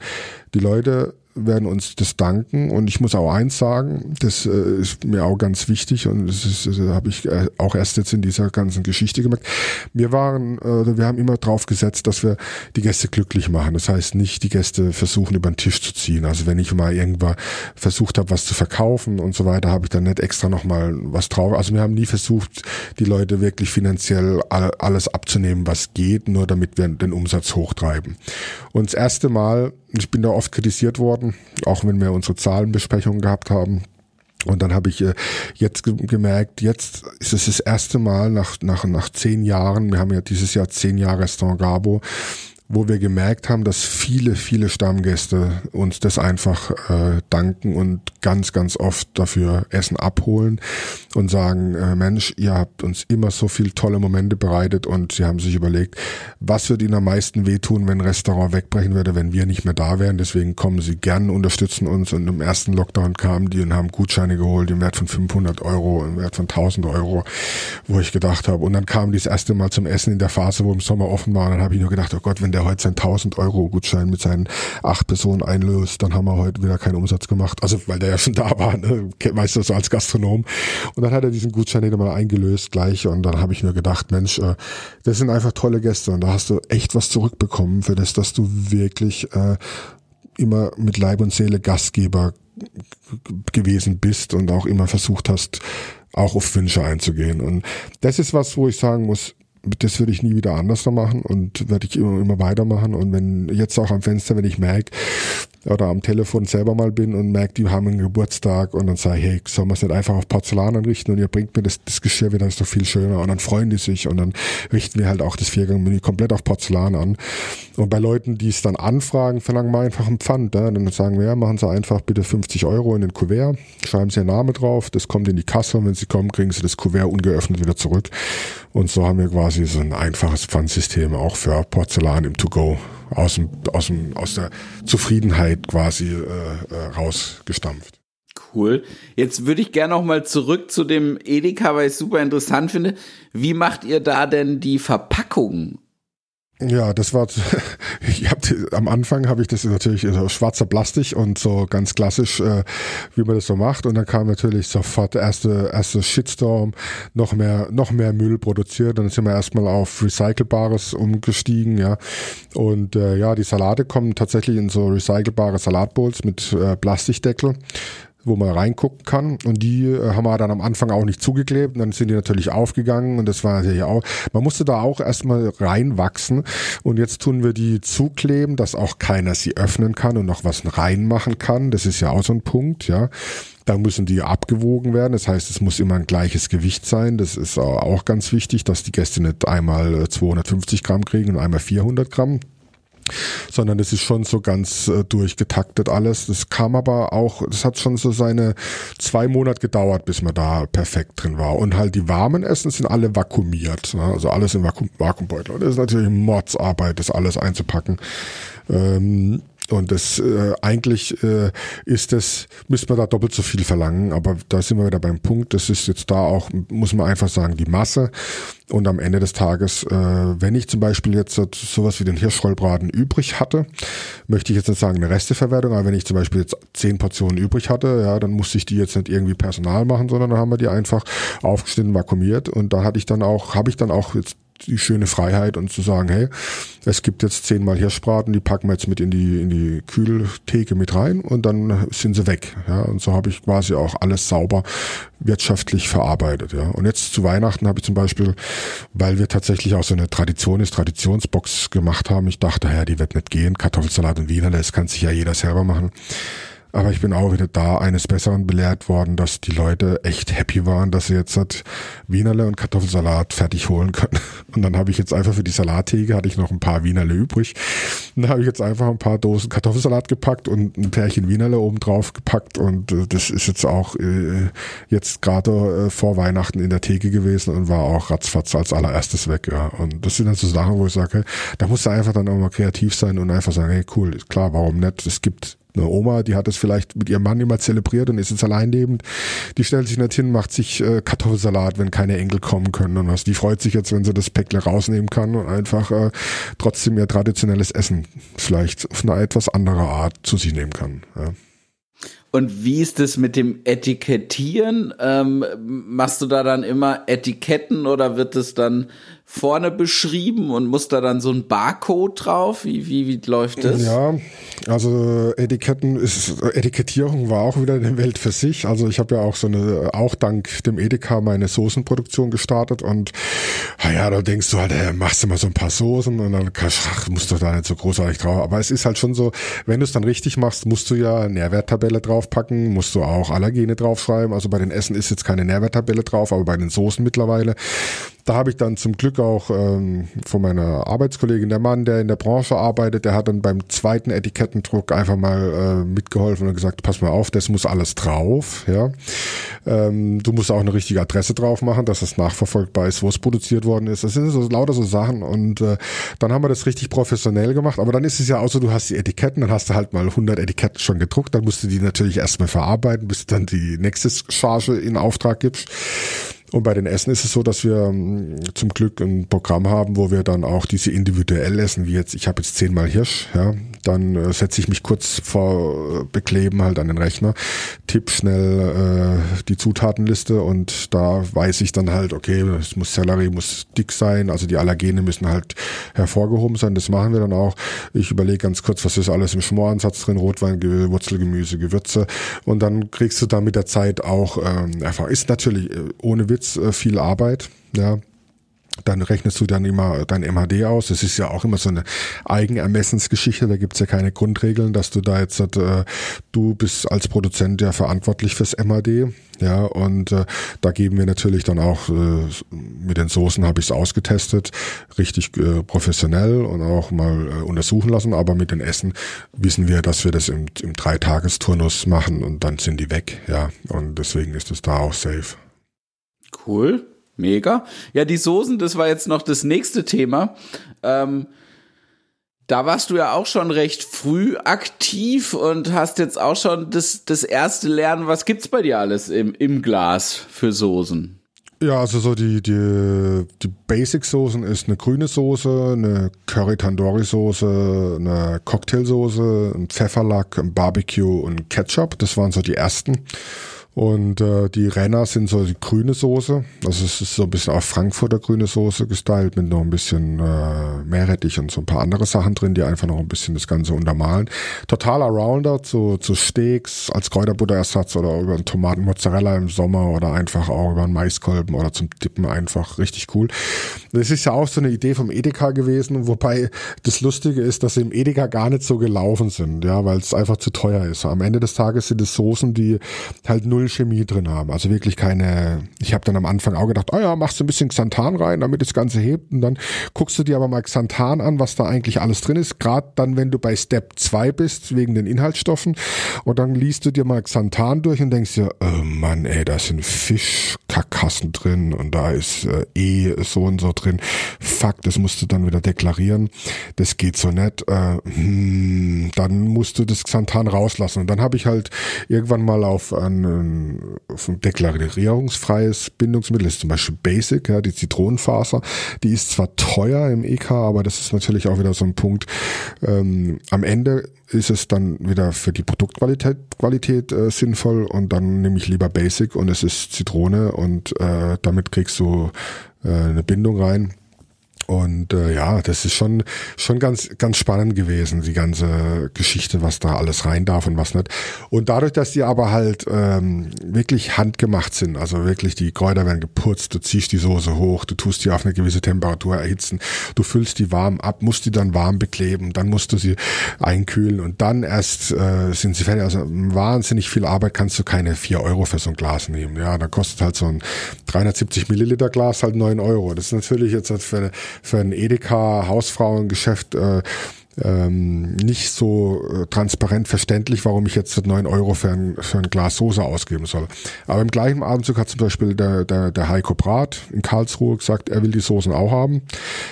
Die Leute werden uns das danken, und ich muss auch eins sagen, das äh, ist mir auch ganz wichtig, und das ist, das habe ich auch erst jetzt in dieser ganzen Geschichte gemerkt. Wir waren, äh, wir haben immer drauf gesetzt, dass wir die Gäste glücklich machen. Das heißt nicht, die Gäste versuchen über den Tisch zu ziehen. Also wenn ich mal irgendwann versucht habe, was zu verkaufen und so weiter, habe ich dann nicht extra nochmal was drauf. Also wir haben nie versucht, die Leute wirklich finanziell alles abzunehmen, was geht, nur damit wir den Umsatz hochtreiben. Und das erste Mal, ich bin da oft kritisiert worden, auch wenn wir unsere Zahlenbesprechungen gehabt haben. Und dann habe ich jetzt gemerkt, jetzt ist es das erste Mal nach, nach, nach zehn Jahren, wir haben ja dieses Jahr zehn Jahre Restaurant Gabo, wo wir gemerkt haben, dass viele, viele Stammgäste uns das einfach äh, danken und ganz, ganz oft dafür Essen abholen und sagen, äh, Mensch, ihr habt uns immer so viele tolle Momente bereitet, und sie haben sich überlegt, was würde ihnen am meisten wehtun, wenn ein Restaurant wegbrechen würde, wenn wir nicht mehr da wären. Deswegen kommen sie gern, unterstützen uns, und im ersten Lockdown kamen die und haben Gutscheine geholt im Wert von fünfhundert Euro, im Wert von tausend Euro, wo ich gedacht habe. Und dann kamen die das erste Mal zum Essen in der Phase, wo im Sommer offen war, und dann habe ich nur gedacht, oh Gott, wenn der heute seinen tausend Euro Gutschein mit seinen acht Personen einlöst, dann haben wir heute wieder keinen Umsatz gemacht. Also, weil der ja schon da war, ne? Weißt du, so als Gastronom. Und dann hat er diesen Gutschein wieder mal eingelöst gleich, und dann habe ich mir gedacht, Mensch, äh, das sind einfach tolle Gäste, und da hast du echt was zurückbekommen für das, dass du wirklich äh, immer mit Leib und Seele Gastgeber gewesen bist und auch immer versucht hast, auch auf Wünsche einzugehen. Und das ist was, wo ich sagen muss, das würde ich nie wieder anders machen und werde ich immer, immer weitermachen. Und wenn jetzt auch am Fenster, wenn ich merke oder am Telefon selber mal bin und merke, die haben einen Geburtstag, und dann sage ich, hey, sollen wir es nicht einfach auf Porzellan anrichten, und ihr bringt mir das, das Geschirr wieder, ist doch viel schöner, und dann freuen die sich, und dann richten wir halt auch das Viergangmenü komplett auf Porzellan an. Und bei Leuten, die es dann anfragen, verlangen wir einfach einen Pfand. Ja? Dann sagen wir, ja, machen Sie einfach bitte fünfzig Euro in den Kuvert, schreiben Sie Ihren Namen drauf, das kommt in die Kasse, und wenn Sie kommen, kriegen Sie das Kuvert ungeöffnet wieder zurück. Und so haben wir quasi so ein einfaches Pfandsystem auch für Porzellan im To-Go aus dem, aus dem, aus der Zufriedenheit quasi äh, rausgestampft. Cool. Jetzt würde ich gerne noch mal zurück zu dem Edeka, weil ich es super interessant finde. Wie macht ihr da denn die Verpackung? Ja, das war, ich hab, am Anfang habe ich das natürlich so schwarzer Plastik und so ganz klassisch, äh, wie man das so macht. Und dann kam natürlich sofort der erste, erste Shitstorm, noch mehr, noch mehr Müll produziert. Dann sind wir erstmal auf Recycelbares umgestiegen, ja. Und äh, ja, die Salate kommen tatsächlich in so recycelbare Salatbowls mit äh, Plastikdeckel, wo man reingucken kann, und die äh, haben wir dann am Anfang auch nicht zugeklebt, und dann sind die natürlich aufgegangen, und das war natürlich auch, man musste da auch erstmal reinwachsen, und jetzt tun wir die zukleben, dass auch keiner sie öffnen kann und noch was reinmachen kann, das ist ja auch so ein Punkt, ja. Da müssen die abgewogen werden, das heißt, es muss immer ein gleiches Gewicht sein, das ist auch ganz wichtig, dass die Gäste nicht einmal zweihundertfünfzig Gramm kriegen und einmal vierhundert Gramm. Sondern es ist schon so ganz äh, durchgetaktet alles. Das kam aber auch, das hat schon so seine zwei Monate gedauert, bis man da perfekt drin war. Und halt die warmen Essen sind alle vakuumiert, ne? Also alles im Vakuum, Vakuumbeutel. Und das ist natürlich Mordsarbeit, das alles einzupacken. Ähm, und das äh, eigentlich äh, ist das, müsste man da doppelt so viel verlangen, aber da sind wir wieder beim Punkt, das ist jetzt da auch, muss man einfach sagen, die Masse. Und am Ende des Tages, äh, wenn ich zum Beispiel jetzt sowas wie den Hirschrollbraten übrig hatte, möchte ich jetzt nicht sagen eine Resteverwertung, aber wenn ich zum Beispiel jetzt zehn Portionen übrig hatte, ja, dann musste ich die jetzt nicht irgendwie personal machen, sondern dann haben wir die einfach aufgeschnitten, vakuumiert, und da hatte ich dann auch, habe ich dann auch jetzt die schöne Freiheit, und zu sagen, hey, es gibt jetzt zehnmal Hirschbraten, die packen wir jetzt mit in die in die Kühltheke mit rein, und dann sind sie weg. Ja, und so habe ich quasi auch alles sauber wirtschaftlich verarbeitet. Ja, und jetzt zu Weihnachten habe ich zum Beispiel, weil wir tatsächlich auch so eine Tradition ist, Traditionsbox gemacht haben. Ich dachte, ja, die wird nicht gehen. Kartoffelsalat und Wienerle, das kann sich ja jeder selber machen. Aber ich bin auch wieder da eines Besseren belehrt worden, dass die Leute echt happy waren, dass sie jetzt halt Wienerle und Kartoffelsalat fertig holen können. Und dann habe ich jetzt einfach für die Salattheke, hatte ich noch ein paar Wienerle übrig. Und da habe ich jetzt einfach ein paar Dosen Kartoffelsalat gepackt und ein Pärchen Wienerle oben drauf gepackt. Und das ist jetzt auch äh, jetzt gerade äh, vor Weihnachten in der Theke gewesen und war auch ratzfatz als allererstes weg. Ja. Und das sind dann so Sachen, wo ich sage, hey, da musst du einfach dann auch mal kreativ sein und einfach sagen, hey, cool, klar, warum nicht? Es gibt eine Oma, die hat es vielleicht mit ihrem Mann immer zelebriert und ist jetzt alleinlebend. Die stellt sich nicht hin, macht sich äh, Kartoffelsalat, wenn keine Enkel kommen können und was. Die freut sich jetzt, wenn sie das Päckle rausnehmen kann und einfach äh, trotzdem ihr traditionelles Essen vielleicht auf eine etwas andere Art zu sich nehmen kann. Ja. Und wie ist das mit dem Etikettieren? Ähm, machst du da dann immer Etiketten oder wird es dann vorne beschrieben und muss da dann so ein Barcode drauf? Wie, wie, wie läuft das? Ja, also Etiketten ist, Etikettierung war auch wieder eine Welt für sich. Also ich habe ja auch so eine, auch dank dem Edeka meine Soßenproduktion gestartet, und naja, da denkst du halt, hey, machst du mal so ein paar Soßen und dann ach, musst du da nicht so großartig drauf. Aber es ist halt schon so, wenn du es dann richtig machst, musst du ja eine Nährwerttabelle drauf packen, musst du auch Allergene draufschreiben. Also bei den Essen ist jetzt keine Nährwerttabelle drauf, aber bei den Soßen mittlerweile. Da habe ich dann zum Glück auch ähm, von meiner Arbeitskollegin, der Mann, der in der Branche arbeitet, der hat dann beim zweiten Etikettendruck einfach mal äh, mitgeholfen und gesagt, pass mal auf, das muss alles drauf. Ja, ähm, du musst auch eine richtige Adresse drauf machen, dass das nachverfolgbar ist, wo es produziert worden ist. Das sind so lauter so Sachen, und äh, dann haben wir das richtig professionell gemacht. Aber dann ist es ja auch so, du hast die Etiketten, dann hast du halt mal hundert Etiketten schon gedruckt, dann musst du die natürlich erstmal verarbeiten, bis du dann die nächste Charge in Auftrag gibst. Und bei den Essen ist es so, dass wir zum Glück ein Programm haben, wo wir dann auch diese individuell essen, wie jetzt, ich habe jetzt zehnmal Hirsch, ja, dann äh, setze ich mich kurz vor äh, Bekleben halt an den Rechner, tipp schnell äh, die Zutatenliste, und da weiß ich dann halt, okay, es muss Sellerie, muss dick sein, also die Allergene müssen halt hervorgehoben sein, das machen wir dann auch. Ich überlege ganz kurz, was ist alles im Schmoransatz drin, Rotwein, Wurzelgemüse, Gewürze, und dann kriegst du da mit der Zeit auch ähm, Erfahrung. Ist natürlich äh, ohne Witz viel Arbeit, ja. Dann rechnest du dann immer dein M H D aus. Das ist ja auch immer so eine Eigenermessensgeschichte. Da gibt's ja keine Grundregeln, dass du da jetzt, äh, du bist als Produzent ja verantwortlich fürs M H D. Ja, und äh, da geben wir natürlich dann auch, äh, mit den Soßen habe ich es ausgetestet, richtig äh, professionell und auch mal äh, untersuchen lassen, aber mit den Essen wissen wir, dass wir das im, im Dreitagesturnus machen und dann sind die weg, ja. Und deswegen ist es da auch safe. Cool, mega. Ja, die Soßen, das war jetzt noch das nächste Thema. Ähm, da warst du ja auch schon recht früh aktiv und hast jetzt auch schon das, das erste Lernen. Was gibt's bei dir alles im, im Glas für Soßen? Ja, also so die, die, die Basic-Soßen ist eine grüne Soße, eine Curry-Tandoori-Soße, eine Cocktailsoße, ein Pfefferlack, ein Barbecue und Ketchup. Das waren so die ersten. Und äh, die Renner sind so die grüne Soße. Also es ist so ein bisschen auf Frankfurter grüne Soße gestylt mit noch ein bisschen äh, Meerrettich und so ein paar andere Sachen drin, die einfach noch ein bisschen das Ganze untermalen. Totaler Rounder zu, zu Steaks als Kräuterbutterersatz oder über einen Tomatenmozzarella im Sommer oder einfach auch über einen Maiskolben oder zum Dippen einfach richtig cool. Das ist ja auch so eine Idee vom Edeka gewesen, wobei das Lustige ist, dass sie im Edeka gar nicht so gelaufen sind, ja, weil es einfach zu teuer ist. Am Ende des Tages sind es Soßen, die halt null Chemie drin haben, also wirklich keine. Ich habe dann am Anfang auch gedacht, oh ja, machst du ein bisschen Xanthan rein, damit das Ganze hebt, und dann guckst du dir aber mal Xanthan an, was da eigentlich alles drin ist, gerade dann, wenn du bei Step zwei bist, wegen den Inhaltsstoffen, und dann liest du dir mal Xanthan durch und denkst dir, oh Mann, ey, da sind Fischkarkassen drin und da ist äh, eh so und so drin, fuck, das musst du dann wieder deklarieren, das geht so nicht, äh, hm, dann musst du das Xanthan rauslassen, und dann habe ich halt irgendwann mal auf einen ein deklarierungsfreies Bindungsmittel, ist zum Beispiel Basic, ja, die Zitronenfaser, die ist zwar teuer im E K, aber das ist natürlich auch wieder so ein Punkt, ähm, am Ende ist es dann wieder für die Produktqualität Qualität, äh, sinnvoll, und dann nehme ich lieber Basic und es ist Zitrone, und äh, damit kriegst du äh, eine Bindung rein. Und äh, ja, das ist schon schon ganz ganz spannend gewesen, die ganze Geschichte, was da alles rein darf und was nicht. Und dadurch, dass die aber halt ähm, wirklich handgemacht sind, also wirklich die Kräuter werden geputzt, du ziehst die Soße hoch, du tust die auf eine gewisse Temperatur erhitzen, du füllst die warm ab, musst die dann warm bekleben, dann musst du sie einkühlen und dann erst äh, sind sie fertig. Also wahnsinnig viel Arbeit, kannst du keine vier Euro für so ein Glas nehmen. Ja, dann kostet halt so ein dreihundertsiebzig Milliliter Glas halt neun Euro. Das ist natürlich jetzt halt für eine für ein Edeka-Hausfrauengeschäft äh, ähm, nicht so äh, transparent verständlich, warum ich jetzt neun Euro für ein, für ein Glas Soße ausgeben soll. Aber im gleichen Abendzug hat zum Beispiel der, der, der Heiko Brat in Karlsruhe gesagt, er will die Soßen auch haben,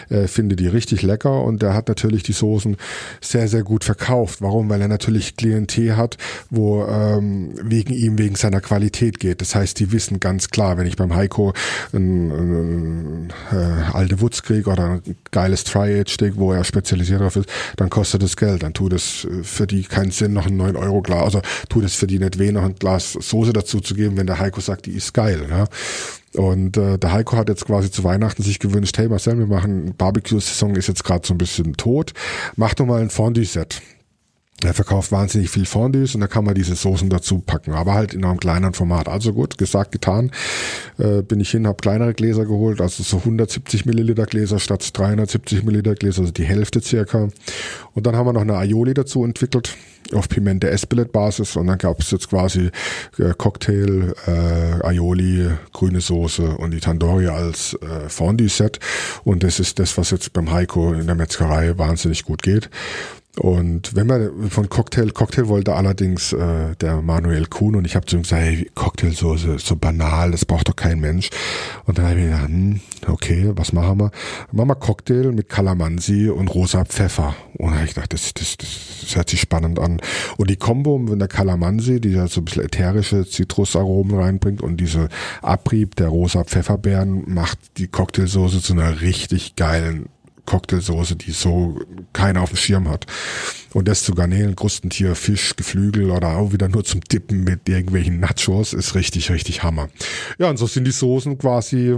äh, finde die richtig lecker, und er hat natürlich die Soßen sehr, sehr gut verkauft. Warum? Weil er natürlich Klientel hat, wo ähm, wegen ihm, wegen seiner Qualität geht. Das heißt, die wissen ganz klar, wenn ich beim Heiko ein, ein, ein äh, alte Wutz kriege oder ein geiles Tri-Age-Steak, wo er spezialisiert drauf ist, dann kostet das Geld, dann tut es für die keinen Sinn, noch ein neun Euro Glas, also tut es für die nicht weh, noch ein Glas Soße dazu zu geben, wenn der Heiko sagt, die ist geil, ja. Und äh, der Heiko hat jetzt quasi zu Weihnachten sich gewünscht, hey Marcel, wir machen, Barbecue-Saison ist jetzt gerade so ein bisschen tot, mach doch mal ein Fondue-Set. Er verkauft wahnsinnig viel Fondues, und da kann man diese Soßen dazu packen, aber halt in einem kleineren Format. Also gut, gesagt, getan, äh, bin ich hin, habe kleinere Gläser geholt, also so hundertsiebzig Milliliter Gläser statt dreihundertsiebzig Milliliter Gläser, also die Hälfte circa. Und dann haben wir noch eine Aioli dazu entwickelt, auf Pimente Espelette-Basis, und dann gab es jetzt quasi äh, Cocktail, äh, Aioli, grüne Soße und die Tandoori als äh, Fondue-Set, und das ist das, was jetzt beim Heiko in der Metzgerei wahnsinnig gut geht. Und wenn man von Cocktail, Cocktail wollte allerdings äh, der Manuel Kuhn, und ich habe zu ihm gesagt, hey, Cocktailsoße, so banal, das braucht doch kein Mensch. Und dann habe ich gedacht, hm, okay, was machen wir? Machen wir Cocktail mit Calamansi und rosa Pfeffer. Und dann habe ich gedacht, das, das, das, das hört sich spannend an. Und die Kombo mit der Calamansi, die ja so ein bisschen ätherische Zitrusaromen reinbringt, und diese Abrieb der rosa Pfefferbeeren macht die Cocktailsoße zu einer richtig geilen Cocktailsoße, die so keiner auf dem Schirm hat. Und das zu Garnelen, Krustentier, Fisch, Geflügel oder auch wieder nur zum Dippen mit irgendwelchen Nachos ist richtig, richtig Hammer. Ja, und so sind die Soßen quasi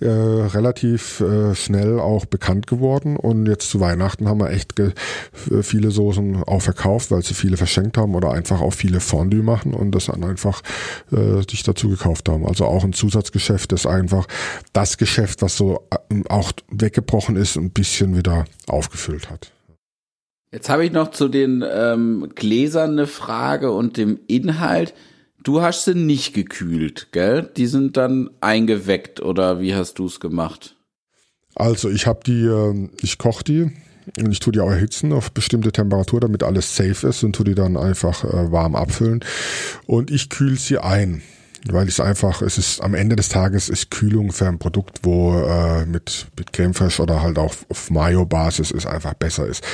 äh, relativ äh, schnell auch bekannt geworden, und jetzt zu Weihnachten haben wir echt ge- viele Soßen auch verkauft, weil sie viele verschenkt haben oder einfach auch viele Fondue machen und das dann einfach äh, sich dazu gekauft haben. Also auch ein Zusatzgeschäft, das einfach das Geschäft, was so äh, auch weggebrochen ist, ein bisschen wieder aufgefüllt hat. Jetzt habe ich noch zu den ähm, Gläsern eine Frage und dem Inhalt. Du hast sie nicht gekühlt, gell? Die sind dann eingeweckt, oder wie hast du es gemacht? Also ich habe die, ich koche die und ich tue die auch erhitzen auf bestimmte Temperatur, damit alles safe ist, und tue die dann einfach warm abfüllen, und ich kühle sie ein. Weil es einfach, es ist am Ende des Tages ist Kühlung für ein Produkt, wo äh, mit mit Creme fraiche oder halt auch auf Mayo-Basis ist, einfach besser ist.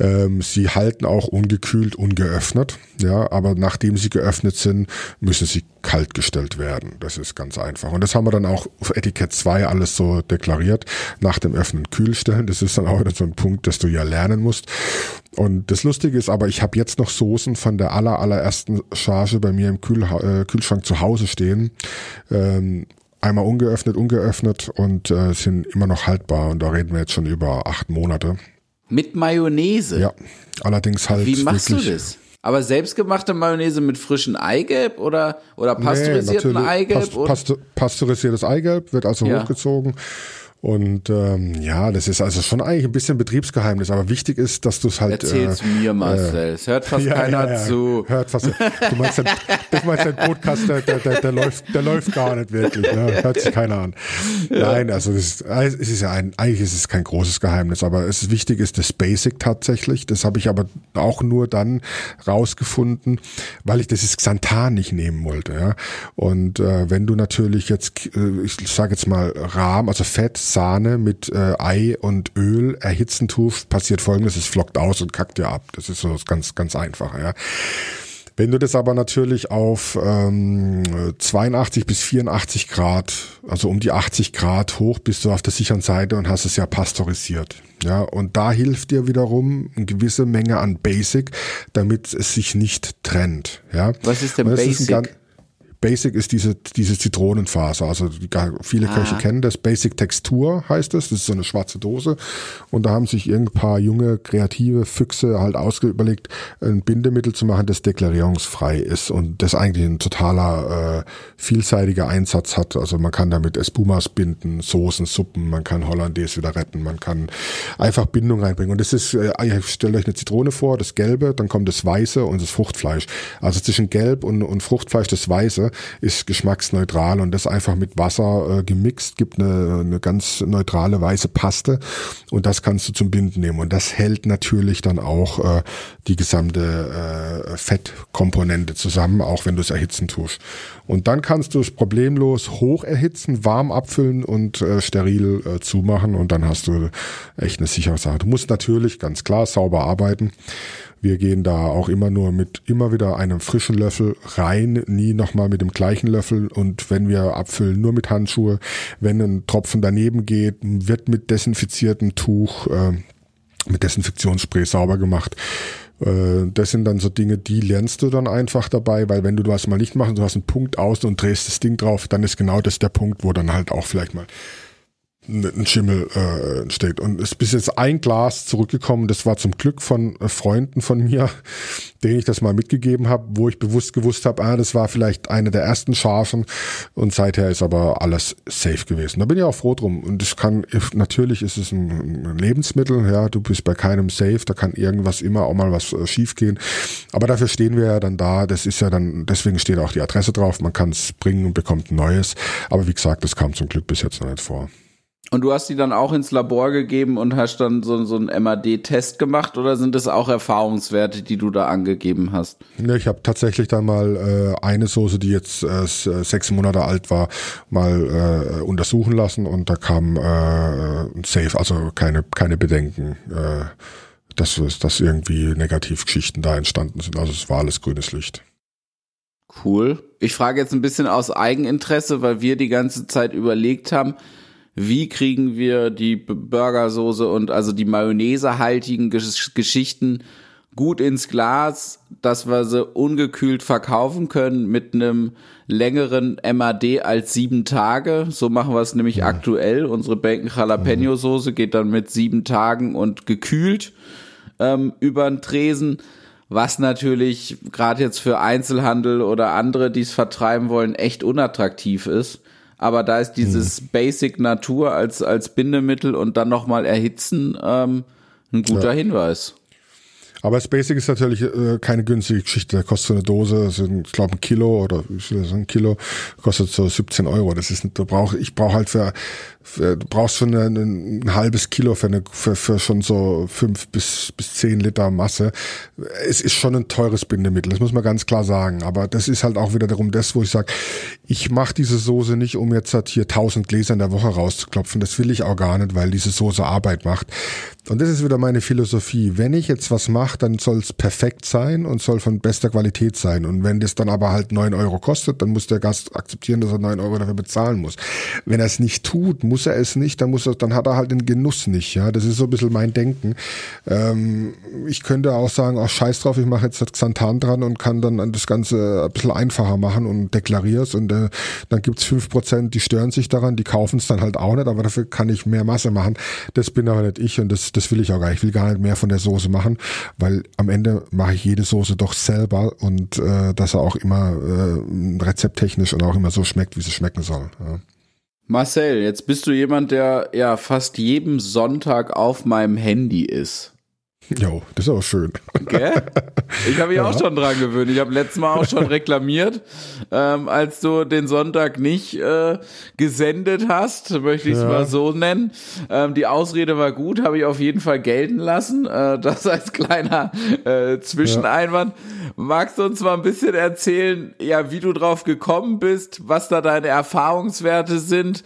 Ähm, sie halten auch ungekühlt, ungeöffnet. Ja, aber nachdem sie geöffnet sind, müssen sie kalt gestellt werden. Das ist ganz einfach. Und das haben wir dann auch auf Etikett zwei alles so deklariert. Nach dem Öffnen kühl stellen. Das ist dann auch wieder so ein Punkt, dass du ja lernen musst. Und das Lustige ist aber, ich habe jetzt noch Soßen von der aller, allerersten Charge bei mir im Kühlha- äh, Kühlschrank zu Hause stehen. Ähm, einmal ungeöffnet, ungeöffnet und äh, sind immer noch haltbar. Und da reden wir jetzt schon über acht Monate. Mit Mayonnaise? Ja, allerdings halt wirklich. Wie machst du das? Aber selbstgemachte Mayonnaise mit frischem Eigelb oder, oder pasteurisierten nee, Eigelb? Past- Past- pasteurisiertes Eigelb wird also ja. hochgezogen. Und ähm, ja, das ist also schon eigentlich ein bisschen Betriebsgeheimnis, aber wichtig ist, dass du es halt... Erzähl's äh, mir, Marcel, äh, es hört fast ja, keiner ja, ja. zu. Hört fast, du meinst, den, du meinst den Podcast, der, der, der, der, läuft, der läuft gar nicht wirklich, ne? Hört sich keiner an. Nein, also das ist, es ist ja ein, eigentlich ist es kein großes Geheimnis, aber es ist wichtig ist das Basic tatsächlich, das habe ich aber auch nur dann rausgefunden, weil ich das Xanthan nicht nehmen wollte. Ja? Und äh, wenn du natürlich jetzt, äh, ich sage jetzt mal Rahm, also Fett, Sahne mit äh, Ei und Öl erhitzen tust, passiert Folgendes, es flockt aus und kackt dir ab. Das ist so ganz, ganz einfach, ja. Wenn du das aber natürlich auf ähm, zweiundachtzig bis vierundachtzig Grad, also um die achtzig Grad hoch, bist du auf der sicheren Seite und hast es ja pasteurisiert. Ja, und da hilft dir wiederum eine gewisse Menge an Basic, damit es sich nicht trennt. Ja. Was ist denn Basic? Basic ist diese diese Zitronenfaser, also viele ah. Köche kennen das, Basic Textur heißt es, das ist so eine schwarze Dose und da haben sich ein paar junge, kreative Füchse halt ausge- überlegt, ein Bindemittel zu machen, das deklarierungsfrei ist und das eigentlich ein totaler äh, vielseitiger Einsatz hat, also man kann damit Espumas binden, Soßen, Suppen, man kann Hollandaise wieder retten, man kann einfach Bindung reinbringen und das ist, äh, stellt euch eine Zitrone vor, das Gelbe, dann kommt das Weiße und das Fruchtfleisch, also zwischen Gelb und, und Fruchtfleisch das Weiße ist geschmacksneutral und das einfach mit Wasser äh, gemixt, gibt eine, eine ganz neutrale weiße Paste und das kannst du zum Binden nehmen und das hält natürlich dann auch äh, die gesamte äh, Fettkomponente zusammen, auch wenn du es erhitzen tust. Und dann kannst du es problemlos hoch erhitzen, warm abfüllen und äh, steril äh, zumachen und dann hast du echt eine sichere Sache. Du musst natürlich ganz klar sauber arbeiten. Wir gehen da auch immer nur mit immer wieder einem frischen Löffel rein, nie nochmal mit dem gleichen Löffel und wenn wir abfüllen, nur mit Handschuhe. Wenn ein Tropfen daneben geht, wird mit desinfiziertem Tuch, äh, mit Desinfektionsspray sauber gemacht. Das sind dann so Dinge, die lernst du dann einfach dabei, weil wenn du das mal nicht machst, du hast einen Punkt außen und drehst das Ding drauf, dann ist genau das der Punkt, wo dann halt auch vielleicht mal ein Schimmel äh, entsteht. Und es ist bis jetzt ein Glas zurückgekommen, das war zum Glück von äh, Freunden von mir, denen ich das mal mitgegeben habe, wo ich bewusst gewusst habe, ah, das war vielleicht eine der ersten Chargen und seither ist aber alles safe gewesen. Da bin ich auch froh drum und ich kann, natürlich ist es ein Lebensmittel, ja, du bist bei keinem safe, da kann irgendwas immer auch mal was äh, schief gehen, aber dafür stehen wir ja dann da, das ist ja dann, deswegen steht auch die Adresse drauf, man kann es bringen und bekommt ein neues, aber wie gesagt, das kam zum Glück bis jetzt noch nicht vor. Und du hast die dann auch ins Labor gegeben und hast dann so, so einen M A D-Test gemacht oder sind das auch Erfahrungswerte, die du da angegeben hast? Ne, ich habe tatsächlich dann mal äh, eine Soße, die jetzt äh, sechs Monate alt war, mal äh, untersuchen lassen und da kam äh, safe, also keine keine Bedenken, äh, dass, dass irgendwie Negativgeschichten da entstanden sind. Also es war alles grünes Licht. Cool. Ich frage jetzt ein bisschen aus Eigeninteresse, weil wir die ganze Zeit überlegt haben, wie kriegen wir die Burgersoße und also die mayonnaisehaltigen Gesch- Geschichten gut ins Glas, dass wir sie ungekühlt verkaufen können mit einem längeren M A D als sieben Tage. So machen wir es nämlich ja. aktuell. Unsere Bacon Jalapeno-Soße geht dann mit sieben Tagen und gekühlt ähm, über den Tresen. Was natürlich gerade jetzt für Einzelhandel oder andere, die es vertreiben wollen, echt unattraktiv ist. Aber da ist dieses hm. Basic Natur als als Bindemittel und dann nochmal erhitzen ähm, ein guter ja. Hinweis. Aber das Basic ist natürlich äh, keine günstige Geschichte. Da kostet so eine Dose, so ein, ich glaube ein Kilo oder so ein Kilo kostet so siebzehn Euro. Das ist, da brauch, ich brauche halt für, für, du brauchst schon ein, ein halbes Kilo für, eine, für, für schon so fünf bis bis zehn Liter Masse. Es ist schon ein teures Bindemittel. Das muss man ganz klar sagen. Aber das ist halt auch wieder darum, das, wo ich sage, ich mache diese Soße nicht, um jetzt halt hier tausend Gläser in der Woche rauszuklopfen. Das will ich auch gar nicht, weil diese Soße Arbeit macht. Und das ist wieder meine Philosophie. Wenn ich jetzt was mache, dann soll es perfekt sein und soll von bester Qualität sein. Und wenn das dann aber halt neun Euro kostet, dann muss der Gast akzeptieren, dass er neun Euro dafür bezahlen muss. Wenn er es nicht tut, muss er es nicht, dann muss er, dann hat er halt den Genuss nicht. Ja, das ist so ein bisschen mein Denken. Ähm, ich könnte auch sagen, ach scheiß drauf, ich mache jetzt das Xanthan dran und kann dann das Ganze ein bisschen einfacher machen und deklariere es. Und äh, dann gibt's fünf Prozent, die stören sich daran, die kaufen es dann halt auch nicht, aber dafür kann ich mehr Masse machen. Das bin aber nicht ich und das Das will ich auch gar nicht. Ich will gar nicht mehr von der Soße machen, weil am Ende mache ich jede Soße doch selber und äh, dass er auch immer äh, rezepttechnisch und auch immer so schmeckt, wie sie schmecken soll. Ja. Marcel, jetzt bist du jemand, der ja fast jeden Sonntag auf meinem Handy ist. Jo, das ist auch schön. Gell? Ich habe mich ja. auch schon dran gewöhnt. Ich habe letztes Mal auch schon reklamiert, ähm, als du den Sonntag nicht äh, gesendet hast, möchte ich es ja. mal so nennen. Ähm, die Ausrede war gut, habe ich auf jeden Fall gelten lassen. Äh, das als kleiner äh, Zwischeneinwand. Ja. Magst du uns mal ein bisschen erzählen, ja, wie du drauf gekommen bist, was da deine Erfahrungswerte sind?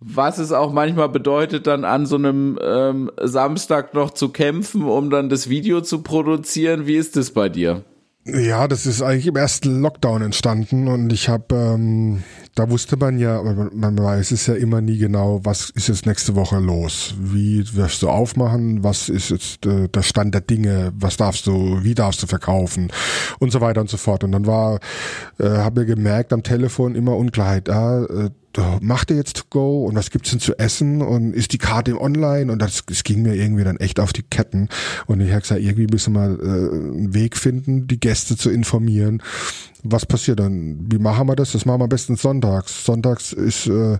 Was es auch manchmal bedeutet, dann an so einem ähm, Samstag noch zu kämpfen, um dann das Video zu produzieren. Wie ist das bei dir? Ja, das ist eigentlich im ersten Lockdown entstanden und ich habe, ähm, da wusste man ja, man, man weiß es ja immer nie genau, was ist jetzt nächste Woche los? Wie wirst du aufmachen? Was ist jetzt äh, der Stand der Dinge? Was darfst du, wie darfst du verkaufen? Und so weiter und so fort. Und dann war, äh, habe ich gemerkt am Telefon immer Unklarheit, ah, äh, macht ihr jetzt to go und was gibt's denn zu essen und ist die Karte online und das, das ging mir irgendwie dann echt auf die Ketten und ich habe gesagt, irgendwie müssen wir mal äh, einen Weg finden, die Gäste zu informieren. Was passiert dann? Wie machen wir das? Das machen wir am besten sonntags. Sonntags ist äh,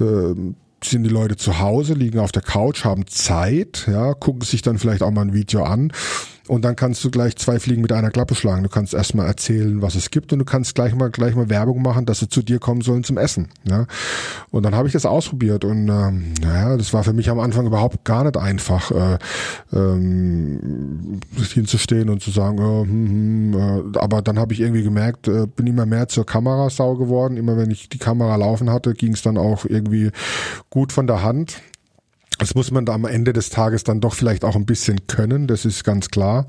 äh, sind die Leute zu Hause, liegen auf der Couch, haben Zeit, ja, gucken sich dann vielleicht auch mal ein Video an. Und dann kannst du gleich zwei Fliegen mit einer Klappe schlagen. Du kannst erstmal erzählen, was es gibt und du kannst gleich mal gleich mal Werbung machen, dass sie zu dir kommen sollen zum Essen. Ja? Und dann habe ich das ausprobiert und ähm, naja, das war für mich am Anfang überhaupt gar nicht einfach, äh, ähm, hinzustehen und zu sagen, oh, hm, hm, äh, aber dann habe ich irgendwie gemerkt, äh, bin immer mehr zur Kamerasau geworden. Immer wenn ich die Kamera laufen hatte, ging es dann auch irgendwie gut von der Hand. Das muss man da am Ende des Tages dann doch vielleicht auch ein bisschen können, das ist ganz klar.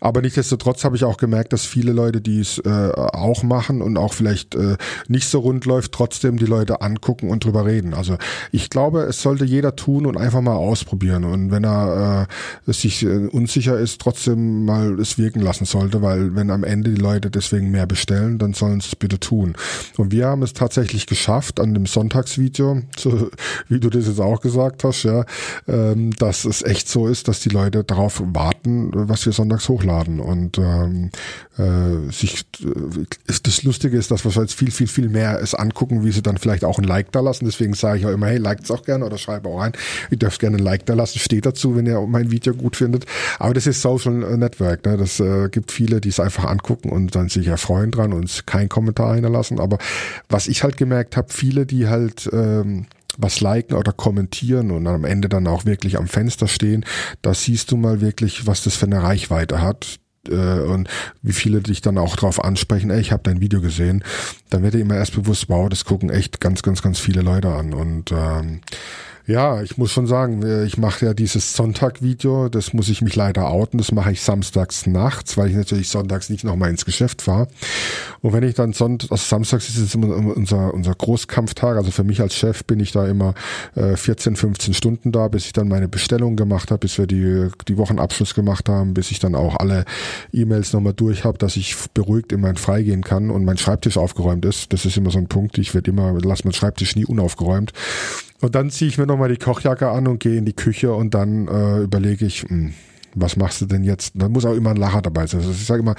Aber nichtsdestotrotz habe ich auch gemerkt, dass viele Leute, die es äh, auch machen und auch vielleicht äh, nicht so rund läuft, trotzdem die Leute angucken und drüber reden. Also ich glaube, es sollte jeder tun und einfach mal ausprobieren. Und wenn er äh, sich äh, unsicher ist, trotzdem mal es wirken lassen sollte, weil wenn am Ende die Leute deswegen mehr bestellen, dann sollen sie es bitte tun. Und wir haben es tatsächlich geschafft, an dem Sonntagsvideo, zu, wie du das jetzt auch gesagt hast, ja, dass es echt so ist, dass die Leute darauf warten, was wir sonntags hochladen und ähm, äh, sich ist das Lustige ist, dass wir jetzt viel, viel, viel mehr es angucken, wie sie dann vielleicht auch ein Like da lassen, deswegen sage ich auch immer, hey, liked es auch gerne oder schreibe auch rein, ihr dürft gerne ein Like da lassen, steht dazu, wenn ihr mein Video gut findet, aber das ist Social Network, ne? Das äh, gibt viele, die es einfach angucken und dann sich erfreuen dran und keinen Kommentar hinterlassen, aber was ich halt gemerkt habe, viele, die halt ähm, was liken oder kommentieren und am Ende dann auch wirklich am Fenster stehen, da siehst du mal wirklich, was das für eine Reichweite hat und wie viele dich dann auch drauf ansprechen, ey, ich habe dein Video gesehen, dann wird dir immer erst bewusst, wow, das gucken echt ganz, ganz, ganz viele Leute an und ähm, ja, ich muss schon sagen, ich mache ja dieses Sonntag-Video, das muss ich mich leider outen, das mache ich samstags nachts, weil ich natürlich sonntags nicht nochmal ins Geschäft fahre. Und wenn ich dann sonntags, also samstags ist es immer unser, unser Großkampftag, also für mich als Chef bin ich da immer äh, vierzehn, fünfzehn Stunden da, bis ich dann meine Bestellung gemacht habe, bis wir die, die Wochenabschluss gemacht haben, bis ich dann auch alle E-Mails nochmal durch habe, dass ich beruhigt in mein Freigehen kann und mein Schreibtisch aufgeräumt ist. Das ist immer so ein Punkt, ich werde immer, lass meinen Schreibtisch nie unaufgeräumt. Und dann ziehe ich mir nochmal die Kochjacke an und gehe in die Küche und dann äh, überlege ich, mh, was machst du denn jetzt? Da muss auch immer ein Lacher dabei sein. Also ich sage immer,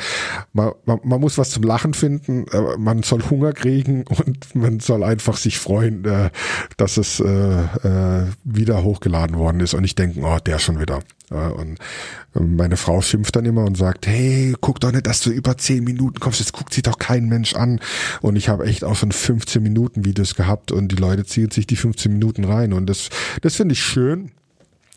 man, man, man muss was zum Lachen finden, äh, man soll Hunger kriegen und man soll einfach sich freuen, äh, dass es äh, äh, wieder hochgeladen worden ist und nicht denken, oh, der schon wieder. Und meine Frau schimpft dann immer und sagt, hey, guck doch nicht, dass du über zehn Minuten kommst, jetzt guckt sich doch kein Mensch an. Und ich habe echt auch schon fünfzehn Minuten Videos gehabt und die Leute ziehen sich die fünfzehn Minuten rein und das, das finde ich schön.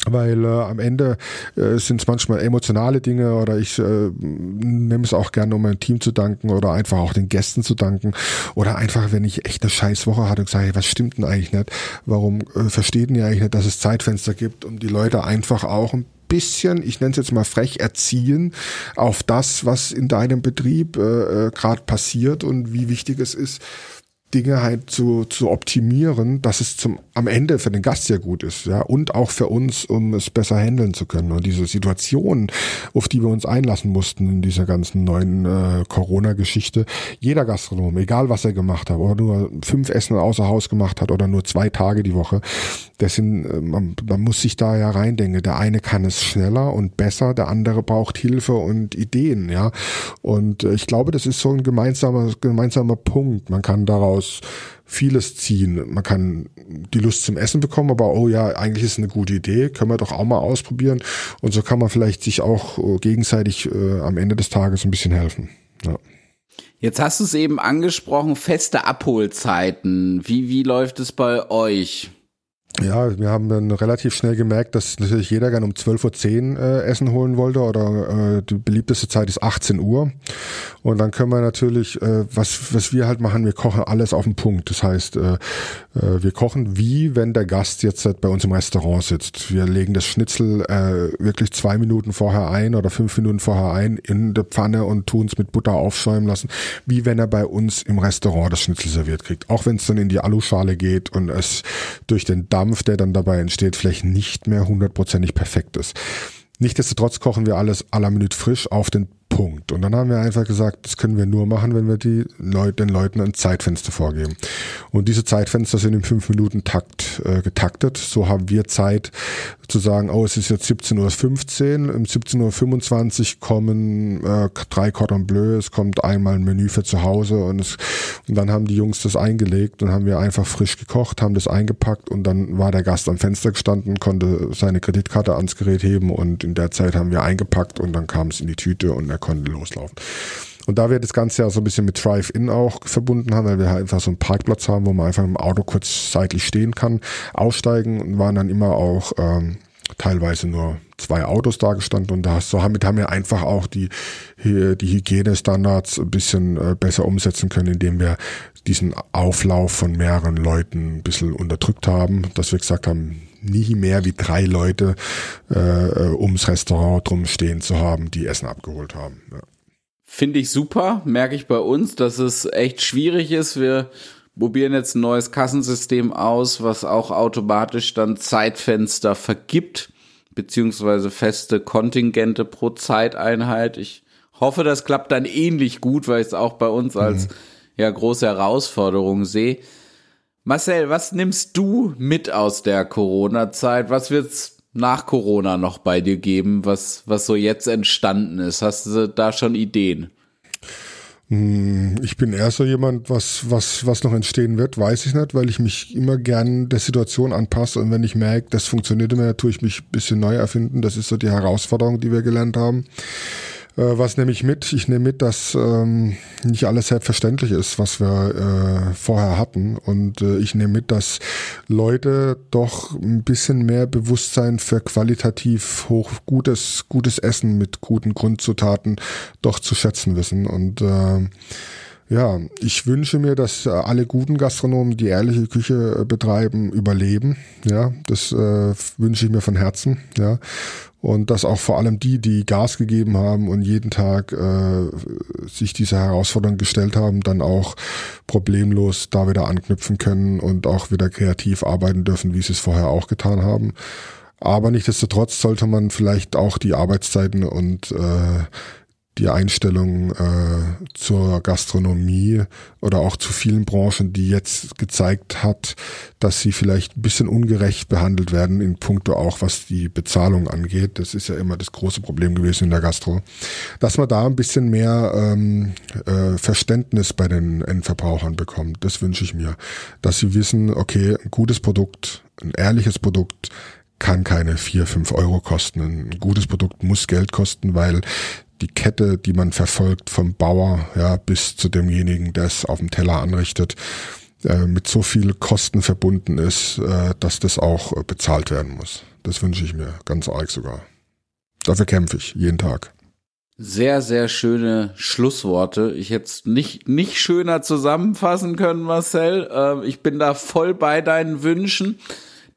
Weil äh, am Ende äh, sind es manchmal emotionale Dinge, oder ich äh, nehme es auch gerne, um meinem Team zu danken oder einfach auch den Gästen zu danken, oder einfach, wenn ich echt eine scheiß Woche hatte und sage, hey, was stimmt denn eigentlich nicht? Warum äh, verstehen die eigentlich nicht, dass es Zeitfenster gibt, um die Leute einfach auch ein bisschen, ich nenne es jetzt mal frech, erziehen auf das, was in deinem Betrieb äh, gerade passiert und wie wichtig es ist, Dinge halt zu, zu optimieren, dass es zum, am Ende für den Gast sehr gut ist, ja, und auch für uns, um es besser handeln zu können. Und diese Situation, auf die wir uns einlassen mussten in dieser ganzen neuen äh, Corona-Geschichte, jeder Gastronom, egal was er gemacht hat, oder nur fünf Essen außer Haus gemacht hat oder nur zwei Tage die Woche, das sind, man, man muss sich da ja reindenken. Der eine kann es schneller und besser, der andere braucht Hilfe und Ideen, ja. Und ich glaube, das ist so ein gemeinsamer, gemeinsamer Punkt. Man kann daraus vieles ziehen. Man kann die Lust zum Essen bekommen, aber oh ja, eigentlich ist es eine gute Idee, können wir doch auch mal ausprobieren. Und so kann man vielleicht sich auch gegenseitig äh, am Ende des Tages ein bisschen helfen. Ja. Jetzt hast du es eben angesprochen, feste Abholzeiten. Wie, wie läuft es bei euch? Ja, wir haben dann relativ schnell gemerkt, dass natürlich jeder gern um zwölf Uhr zehn äh, Essen holen wollte, oder äh, die beliebteste Zeit ist achtzehn Uhr. Und dann können wir natürlich, äh, was was wir halt machen, wir kochen alles auf den Punkt. Das heißt, äh, äh, wir kochen wie, wenn der Gast jetzt halt bei uns im Restaurant sitzt. Wir legen das Schnitzel äh, wirklich zwei Minuten vorher ein oder fünf Minuten vorher ein in der Pfanne und tun es mit Butter aufschäumen lassen, wie wenn er bei uns im Restaurant das Schnitzel serviert kriegt. Auch wenn es dann in die Aluschale geht und es durch den Dampf, der dann dabei entsteht, vielleicht nicht mehr hundertprozentig perfekt ist. Nichtsdestotrotz kochen wir alles à la minute frisch auf den Punkt. Und dann haben wir einfach gesagt, das können wir nur machen, wenn wir die Leute, den Leuten ein Zeitfenster vorgeben. Und diese Zeitfenster sind im fünf Minuten Takt äh, getaktet. So haben wir Zeit zu sagen, oh, es ist jetzt siebzehn Uhr fünfzehn, um siebzehn Uhr fünfundzwanzig kommen äh, drei Cordon Bleu, es kommt einmal ein Menü für zu Hause, und, es, und dann haben die Jungs das eingelegt und haben wir einfach frisch gekocht, haben das eingepackt, und dann war der Gast am Fenster gestanden, konnte seine Kreditkarte ans Gerät heben, und in der Zeit haben wir eingepackt und dann kam es in die Tüte und er konnte loslaufen. Und da wir das Ganze ja so ein bisschen mit Drive-In auch verbunden haben, weil wir halt einfach so einen Parkplatz haben, wo man einfach im Auto kurz seitlich stehen kann, aussteigen, und waren dann immer auch ähm, teilweise nur zwei Autos da gestanden, und da so haben wir einfach auch die, die Hygienestandards ein bisschen besser umsetzen können, indem wir diesen Auflauf von mehreren Leuten ein bisschen unterdrückt haben, dass wir gesagt haben, nie mehr wie drei Leute äh, ums Restaurant drum stehen zu haben, die Essen abgeholt haben. Ja. Finde ich super, merke ich bei uns, dass es echt schwierig ist. Wir probieren jetzt ein neues Kassensystem aus, was auch automatisch dann Zeitfenster vergibt, beziehungsweise feste Kontingente pro Zeiteinheit. Ich hoffe, das klappt dann ähnlich gut, weil ich es auch bei uns als mhm. ja große Herausforderung sehe. Marcel, was nimmst du mit aus der Corona-Zeit? Was wird's nach Corona noch bei dir geben, was, was so jetzt entstanden ist? Hast du da schon Ideen? Ich bin eher so jemand, was was was noch entstehen wird, weiß ich nicht, weil ich mich immer gern der Situation anpasse, und wenn ich merke, das funktioniert immer, tue ich mich ein bisschen neu erfinden. Das ist so die Herausforderung, die wir gelernt haben. Was nehme ich mit? Ich nehme mit, dass ähm, nicht alles selbstverständlich ist, was wir äh, vorher hatten. Und äh, ich nehme mit, dass Leute doch ein bisschen mehr Bewusstsein für qualitativ hoch gutes, gutes Essen mit guten Grundzutaten doch zu schätzen wissen. Und äh, ja, ich wünsche mir, dass alle guten Gastronomen, die ehrliche Küche betreiben, überleben. Ja, das äh, wünsche ich mir von Herzen. Ja. Und dass auch vor allem die, die Gas gegeben haben und jeden Tag äh, sich dieser Herausforderung gestellt haben, dann auch problemlos da wieder anknüpfen können und auch wieder kreativ arbeiten dürfen, wie sie es vorher auch getan haben. Aber nichtsdestotrotz sollte man vielleicht auch die Arbeitszeiten und äh, die Einstellung äh, zur Gastronomie oder auch zu vielen Branchen, die jetzt gezeigt hat, dass sie vielleicht ein bisschen ungerecht behandelt werden in puncto auch, was die Bezahlung angeht. Das ist ja immer das große Problem gewesen in der Gastro. Dass man da ein bisschen mehr ähm, äh, Verständnis bei den Endverbrauchern bekommt, das wünsche ich mir. Dass sie wissen, okay, ein gutes Produkt, ein ehrliches Produkt kann keine vier, fünf Euro kosten. Ein gutes Produkt muss Geld kosten, weil die Kette, die man verfolgt vom Bauer ja bis zu demjenigen, der es auf dem Teller anrichtet, äh, mit so viel Kosten verbunden ist, äh, dass das auch äh, bezahlt werden muss. Das wünsche ich mir, ganz arg sogar. Dafür kämpfe ich, jeden Tag. Sehr, sehr schöne Schlussworte. Ich hätte es nicht, nicht schöner zusammenfassen können, Marcel. Äh, ich bin da voll bei deinen Wünschen.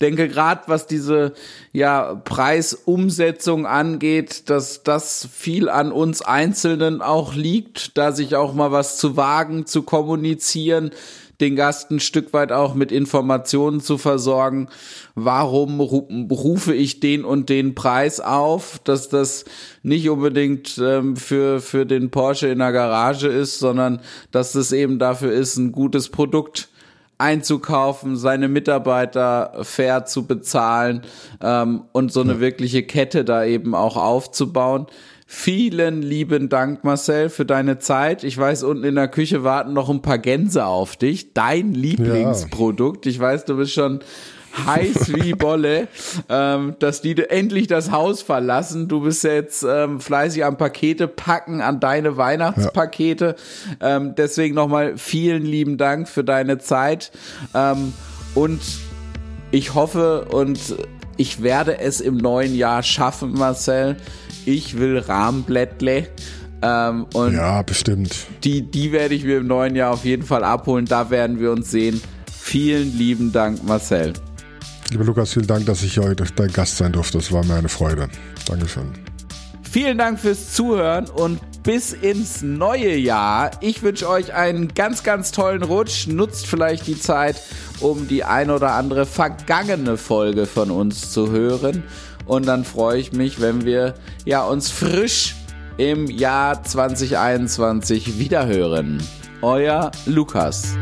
Denke gerade, was diese ja, Preisumsetzung angeht, dass das viel an uns Einzelnen auch liegt, da sich auch mal was zu wagen, zu kommunizieren, den Gast ein Stück weit auch mit Informationen zu versorgen. Warum rufe ich den und den Preis auf, dass das nicht unbedingt ähm, für für den Porsche in der Garage ist, sondern dass es eben dafür ist, ein gutes Produkt einzukaufen, seine Mitarbeiter fair zu bezahlen ähm, und so eine wirkliche Kette da eben auch aufzubauen. Vielen lieben Dank, Marcel, für deine Zeit. Ich weiß, unten in der Küche warten noch ein paar Gänse auf dich. Dein Lieblingsprodukt. Ja. Ich weiß, du bist schon heiß wie Bolle, ähm, dass die endlich das Haus verlassen. Du bist jetzt ähm, fleißig am Pakete packen, an deine Weihnachtspakete. Ja. Ähm, deswegen nochmal vielen lieben Dank für deine Zeit. Ähm, und ich hoffe und ich werde es im neuen Jahr schaffen, Marcel. Ich will Rahmblättle. Ähm, und ja, bestimmt. Die, die werde ich mir im neuen Jahr auf jeden Fall abholen. Da werden wir uns sehen. Vielen lieben Dank, Marcel. Lieber Lukas, vielen Dank, dass ich heute dein Gast sein durfte. Das war mir eine Freude. Dankeschön. Vielen Dank fürs Zuhören und bis ins neue Jahr. Ich wünsche euch einen ganz, ganz tollen Rutsch. Nutzt vielleicht die Zeit, um die ein oder andere vergangene Folge von uns zu hören. Und dann freue ich mich, wenn wir ja, uns frisch im Jahr zwanzig einundzwanzig wiederhören. Euer Lukas.